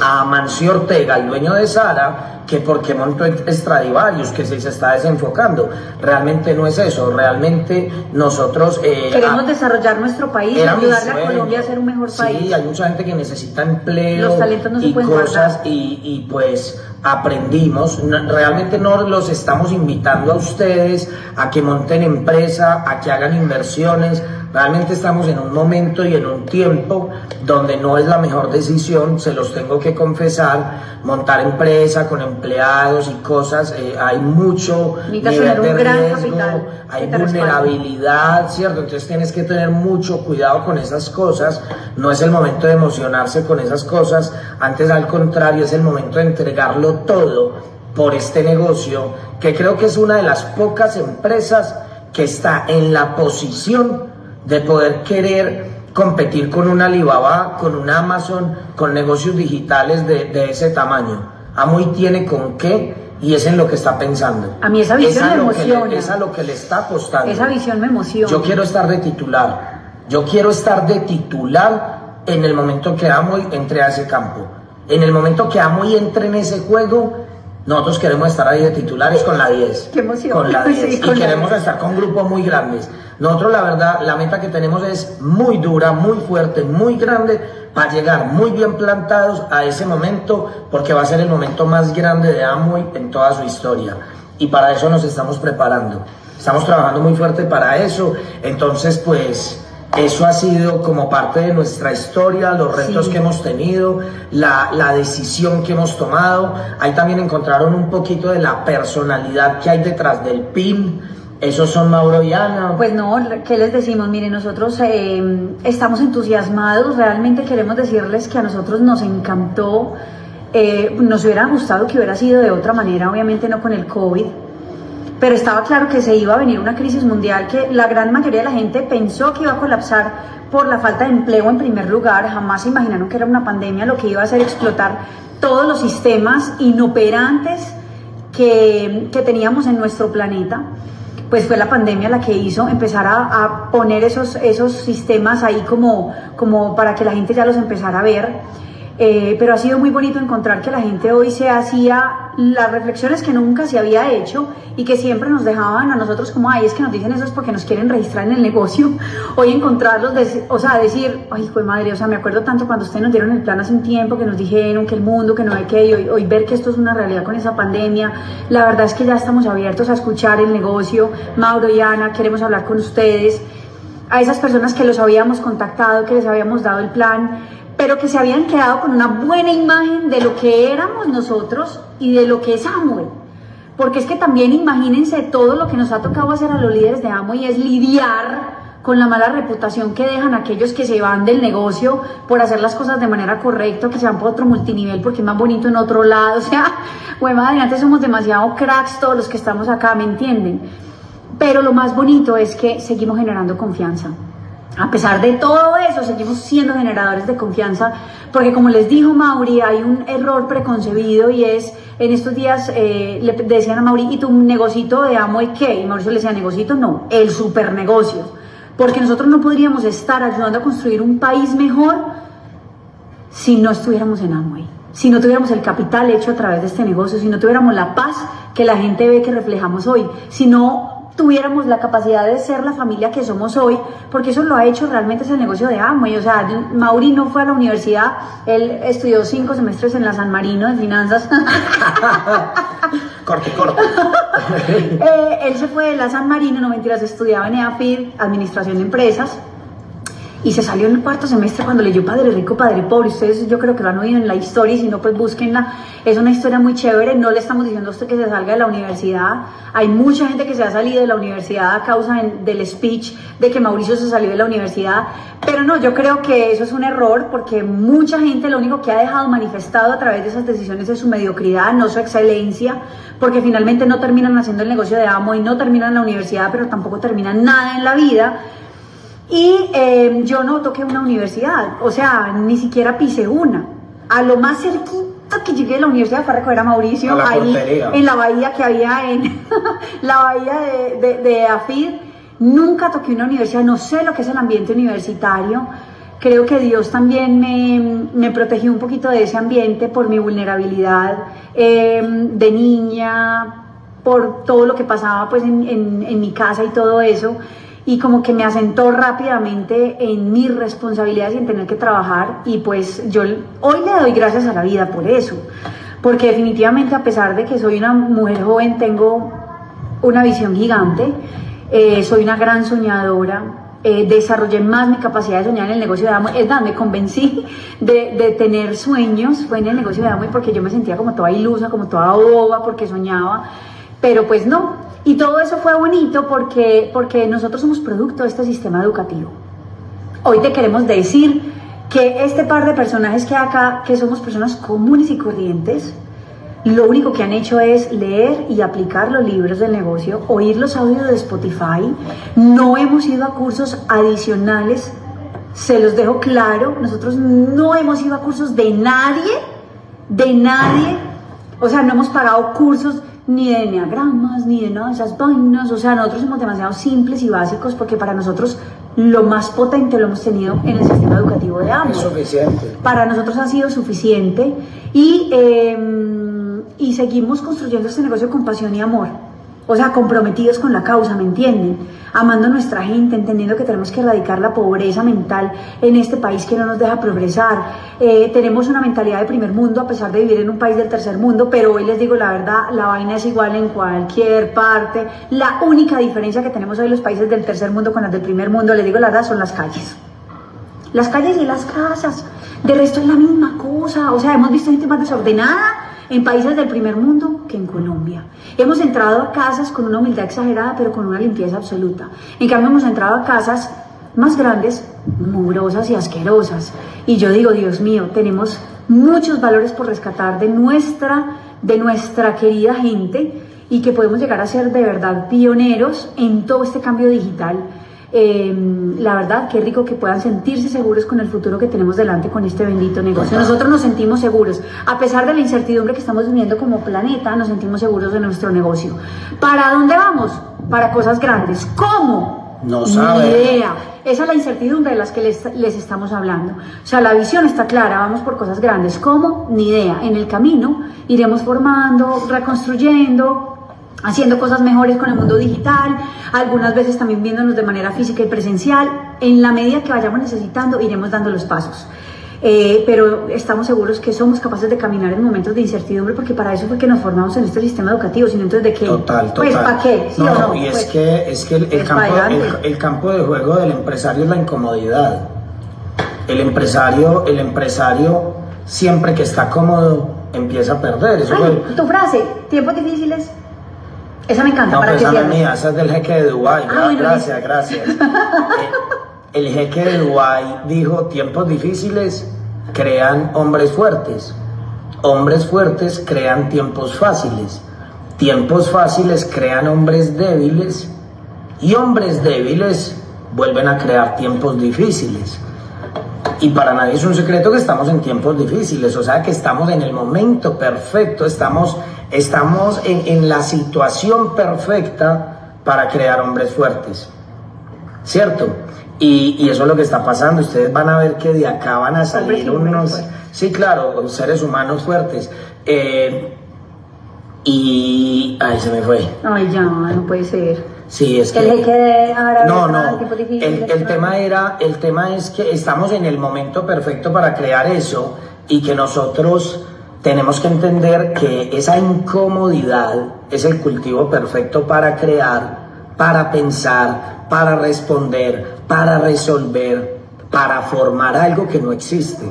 a Amancio Ortega, el dueño de Sara, que porque montó Estradivarius, que se, se está desenfocando. Realmente no es eso, realmente nosotros... Eh, Queremos a, desarrollar nuestro país, ayudarle a Colombia a ser un mejor sí, país. Sí, hay mucha gente que necesita empleo. Los talentos no se pueden guardar. Y, y pues aprendimos, no, realmente no los estamos invitando a ustedes a que monten empresa, a que hagan inversiones. Realmente estamos en un momento y en un tiempo donde no es la mejor decisión, se los tengo que confesar, montar empresa con empleados y cosas, eh, hay mucho nivel de riesgo, hay vulnerabilidad, ¿cierto? Entonces tienes que tener mucho cuidado con esas cosas, no es el momento de emocionarse con esas cosas, antes al contrario es el momento de entregarlo todo por este negocio, que creo que es una de las pocas empresas que está en la posición de poder querer competir con un Alibaba, con un Amazon, con negocios digitales de, de ese tamaño. Amway tiene con qué y es en lo que está pensando. A mí esa visión me emociona. Es a lo que le está apostando. Esa visión me emociona. Yo quiero estar de titular. Yo quiero estar de titular en el momento que Amway entre a ese campo. En el momento que Amway entre en ese juego, nosotros queremos estar ahí de titulares con la diez. ¡Qué emoción! Con la diez. Sí, con y queremos la... estar con grupos muy grandes. Nosotros, la verdad, la meta que tenemos es muy dura, muy fuerte, muy grande, para llegar muy bien plantados a ese momento, porque va a ser el momento más grande de Amway en toda su historia. Y para eso nos estamos preparando. Estamos trabajando muy fuerte para eso. Entonces, pues... eso ha sido como parte de nuestra historia, los retos sí. que hemos tenido, la, la decisión que hemos tomado. Ahí también encontraron un poquito de la personalidad que hay detrás del PIN. Esos son Mauro y Ana. Pues no, ¿qué les decimos? Miren, nosotros eh, estamos entusiasmados, realmente queremos decirles que a nosotros nos encantó. Eh, nos hubiera gustado que hubiera sido de otra manera, obviamente no con el COVID. Pero estaba claro que se iba a venir una crisis mundial que la gran mayoría de la gente pensó que iba a colapsar por la falta de empleo en primer lugar. Jamás se imaginaron que era una pandemia lo que iba a hacer explotar todos los sistemas inoperantes que, que teníamos en nuestro planeta. Pues fue la pandemia la que hizo empezar a, a poner esos, esos sistemas ahí como, como para que la gente ya los empezara a ver. Eh, pero ha sido muy bonito encontrar que la gente hoy se hacía las reflexiones que nunca se había hecho y que siempre nos dejaban a nosotros como, ay, es que nos dicen eso es porque nos quieren registrar en el negocio. Hoy encontrarlos, o sea, decir, ay, pues madre, o sea, me acuerdo tanto cuando ustedes nos dieron el plan hace un tiempo, que nos dijeron que el mundo, que no hay que, y hoy, hoy ver que esto es una realidad con esa pandemia. La verdad es que ya estamos abiertos a escuchar el negocio. Mauro y Ana, queremos hablar con ustedes. A esas personas que los habíamos contactado, que les habíamos dado el plan, pero que se habían quedado con una buena imagen de lo que éramos nosotros y de lo que es Amway. Porque es que también imagínense todo lo que nos ha tocado hacer a los líderes de Amway, y es lidiar con la mala reputación que dejan aquellos que se van del negocio por hacer las cosas de manera correcta, que se van por otro multinivel porque es más bonito en otro lado. O sea, bueno, adelante somos demasiado cracks todos los que estamos acá, ¿me entienden? Pero lo más bonito es que seguimos generando confianza. A pesar de todo eso, seguimos siendo generadores de confianza, porque como les dijo Mauri, hay un error preconcebido y es, en estos días eh, le decían a Mauri, ¿y tu negocito de Amway qué? Y Mauricio le decía, negocito no, el super negocio, porque nosotros no podríamos estar ayudando a construir un país mejor si no estuviéramos en Amway, si no tuviéramos el capital hecho a través de este negocio, si no tuviéramos la paz que la gente ve que reflejamos hoy, si no tuviéramos la capacidad de ser la familia que somos hoy, porque eso lo ha hecho realmente ese negocio de Amway. O sea, Mauri no fue a la universidad, él estudió cinco semestres en la San Marino de finanzas. Corte, corte. eh, él se fue de la San Marino, no mentiras, estudiaba en EAFIT, administración de empresas, y se salió en el cuarto semestre cuando leyó Padre Rico, Padre Pobre. Ustedes yo creo que lo han oído en la historia, y si no, pues búsquenla. Es una historia muy chévere. No le estamos diciendo a usted que se salga de la universidad. Hay mucha gente que se ha salido de la universidad a causa en, del speech de que Mauricio se salió de la universidad. Pero no, yo creo que eso es un error, porque mucha gente lo único que ha dejado manifestado a través de esas decisiones es su mediocridad, no su excelencia, porque finalmente no terminan haciendo el negocio de Amway, no terminan la universidad, pero tampoco terminan nada en la vida. Y eh, yo no toqué una universidad, o sea, ni siquiera pisé una. A lo más cerquita que llegué de la universidad fue a recoger a Mauricio, a ahí portería. En la bahía que había en la bahía de, de, de EAFIT. Nunca toqué una universidad, no sé lo que es el ambiente universitario. Creo que Dios también me, me protegió un poquito de ese ambiente por mi vulnerabilidad eh, de niña, por todo lo que pasaba pues en, en, en mi casa y todo eso, y como que me asentó rápidamente en mis responsabilidades y en tener que trabajar. Y pues yo hoy le doy gracias a la vida por eso, porque definitivamente, a pesar de que soy una mujer joven, tengo una visión gigante, eh, soy una gran soñadora. Eh, desarrollé más mi capacidad de soñar en el negocio de Amway. Es más, me convencí de, de tener sueños, fue en el negocio de Amway, porque yo me sentía como toda ilusa, como toda boba, porque soñaba, pero pues no. Y todo eso fue bonito porque, porque nosotros somos producto de este sistema educativo. Hoy te queremos decir que este par de personajes que acá, que somos personas comunes y corrientes, lo único que han hecho es leer y aplicar los libros del negocio, oír los audios de Spotify. No hemos ido a cursos adicionales, se los dejo claro. Nosotros no hemos ido a cursos de nadie, de nadie. O sea, no hemos pagado cursos ni de eneagramas, ni de nada de esas vainas. O sea, nosotros somos demasiado simples y básicos, porque para nosotros lo más potente lo hemos tenido en el sistema educativo de Amway. Es suficiente. Para nosotros ha sido suficiente. Y... Eh, Y seguimos construyendo este negocio con pasión y amor. O sea, comprometidos con la causa, ¿me entienden? Amando a nuestra gente, entendiendo que tenemos que erradicar la pobreza mental en este país que no nos deja progresar. Eh, tenemos una mentalidad de primer mundo, a pesar de vivir en un país del tercer mundo, pero hoy les digo la verdad, la vaina es igual en cualquier parte. La única diferencia que tenemos hoy los países del tercer mundo con las del primer mundo, les digo la verdad, son las calles. Las calles y las casas. De resto es la misma cosa. O sea, hemos visto gente más desordenada en países del primer mundo que en Colombia. Hemos entrado a casas con una humildad exagerada, pero con una limpieza absoluta. En cambio, hemos entrado a casas más grandes, mugrosas y asquerosas. Y yo digo, Dios mío, tenemos muchos valores por rescatar de nuestra, de nuestra querida gente, y que podemos llegar a ser de verdad pioneros en todo este cambio digital. Eh, la verdad, qué rico que puedan sentirse seguros con el futuro que tenemos delante con este bendito negocio. Nosotros nos sentimos seguros, a pesar de la incertidumbre que estamos viviendo como planeta, nos sentimos seguros de nuestro negocio. ¿Para dónde vamos? Para cosas grandes. ¿Cómo? No sabe. Ni idea. Esa es la incertidumbre de las que les, les estamos hablando. O sea, la visión está clara, vamos por cosas grandes. ¿Cómo? Ni idea. En el camino iremos formando, reconstruyendo, haciendo cosas mejores con el mundo digital, algunas veces también viéndonos de manera física y presencial. En la medida que vayamos necesitando, iremos dando los pasos. Eh, pero estamos seguros que somos capaces de caminar en momentos de incertidumbre, porque para eso fue que nos formamos en este sistema educativo. Sino entonces, ¿de qué? Total, total. Pues, ¿para qué? ¿Sí no, o no? Y pues, es que, es que el, el, es campo, el, el campo de juego del empresario es la incomodidad. El empresario, el empresario siempre que está cómodo, empieza a perder. Eso Ay, fue... Tu frase, tiempos difíciles... Esa me encanta. No, para pues que esa es mía, esa es del jeque de Dubái. Ah, bueno, gracias, gracias. el, el jeque de Dubái dijo, tiempos difíciles crean hombres fuertes. Hombres fuertes crean tiempos fáciles. Tiempos fáciles crean hombres débiles. Y hombres débiles vuelven a crear tiempos difíciles. Y para nadie es un secreto que estamos en tiempos difíciles, o sea que estamos en el momento perfecto, estamos, estamos en, en la situación perfecta para crear hombres fuertes, ¿cierto? Y, y eso es lo que está pasando. Ustedes van a ver que de acá van a salir unos, sí claro, seres humanos fuertes. Eh, y, ay, se me fue. Ay, ya, no puede ser. Sí, es que... El que ahora no, no, difícil, el, el, el, tema era, el tema es que estamos en el momento perfecto para crear eso, y que nosotros tenemos que entender que esa incomodidad es el cultivo perfecto para crear, para pensar, para responder, para resolver, para formar algo que no existe,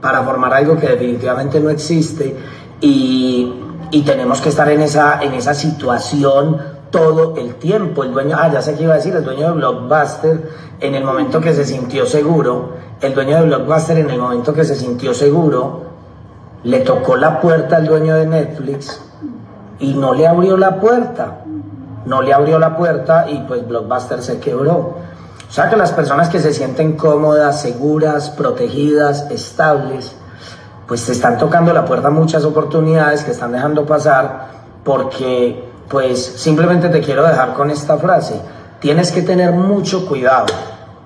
para formar algo que definitivamente no existe, y, y tenemos que estar en esa, en esa situación todo el tiempo. El dueño, ah, ya sé qué iba a decir, el dueño de Blockbuster, en el momento que se sintió seguro, el dueño de Blockbuster en el momento que se sintió seguro, le tocó la puerta al dueño de Netflix y no le abrió la puerta, no le abrió la puerta y pues Blockbuster se quebró. O sea que las personas que se sienten cómodas, seguras, protegidas, estables, pues te están tocando la puerta muchas oportunidades que están dejando pasar, porque... Pues simplemente te quiero dejar con esta frase: tienes que tener mucho cuidado.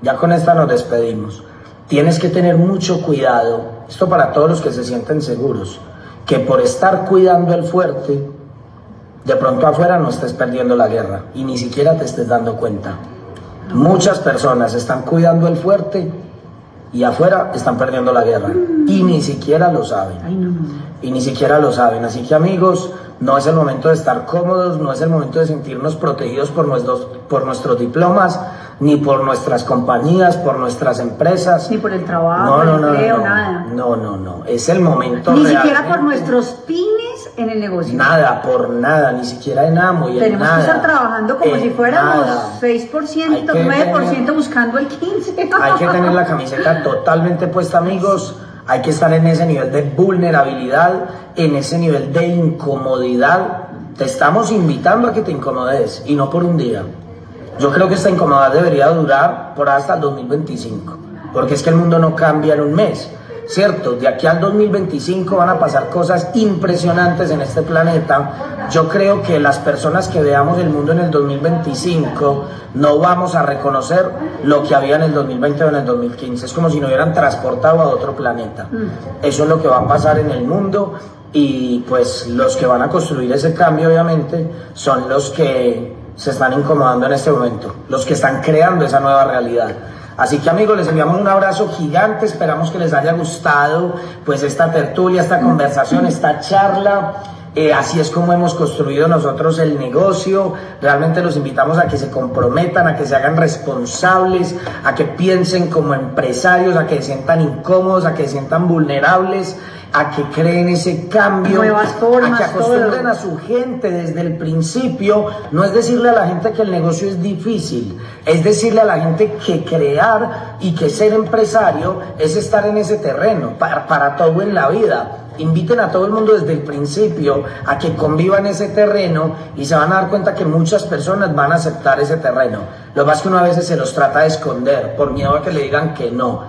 Ya con esta nos despedimos. tienes que tener mucho cuidado, esto para todos los que se sienten seguros, que por estar cuidando el fuerte, de pronto afuera no estés perdiendo la guerra y ni siquiera te estés dando cuenta. Muchas personas están cuidando el fuerte y afuera están perdiendo la guerra y ni siquiera lo saben. Y ni siquiera lo saben. Así que, amigos, no es el momento de estar cómodos, no es el momento de sentirnos protegidos por nuestros, por nuestros diplomas, ni por nuestras compañías, por nuestras empresas. Ni por el trabajo, no, no, el empleo, no, no, nada. No, no, no. Es el momento ni realmente. Siquiera por nuestros pines en el negocio. Nada, por nada, ni siquiera en Amway, en tenemos nada. Tenemos que estar trabajando como si fuéramos nada. seis por ciento, nueve por ciento tener, buscando el quince por ciento. Hay que tener la camiseta totalmente puesta, amigos. Hay que estar en ese nivel de vulnerabilidad, en ese nivel de incomodidad. Te estamos invitando a que te incomodes y no por un día. Yo creo que esta incomodidad debería durar por hasta el dos mil veinticinco, porque es que el mundo no cambia en un mes, ¿cierto? De aquí al dos mil veinticinco van a pasar cosas impresionantes en este planeta. Yo creo que las personas que veamos el mundo en el dos mil veinticinco no vamos a reconocer lo que había en el dos mil veinte o en el dos mil quince. Es como si nos hubieran transportado a otro planeta. Eso es lo que va a pasar en el mundo y pues los que van a construir ese cambio obviamente son los que se están incomodando en este momento, los que están creando esa nueva realidad. Así que, amigos, les enviamos un abrazo gigante, esperamos que les haya gustado pues esta tertulia, esta conversación, esta charla. Eh, así es como hemos construido nosotros el negocio. Realmente los invitamos a que se comprometan, a que se hagan responsables, a que piensen como empresarios, a que se sientan incómodos, a que se sientan vulnerables, a que creen ese cambio, nuevas formas, a que acostumbren todo. A su gente desde el principio. No es decirle a la gente que el negocio es difícil, es decirle a la gente que crear y que ser empresario es estar en ese terreno, para, para todo en la vida. Inviten a todo el mundo desde el principio a que convivan ese terreno y se van a dar cuenta que muchas personas van a aceptar ese terreno. Lo más que uno a veces se los trata de esconder por miedo a que le digan que no,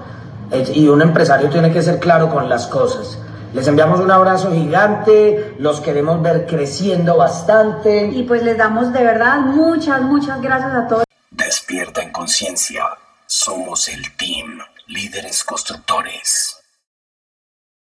y un empresario tiene que ser claro con las cosas. Les enviamos un abrazo gigante, los queremos ver creciendo bastante. Y pues les damos de verdad muchas, muchas gracias a todos. Despierta en conciencia, somos el team, líderes constructores.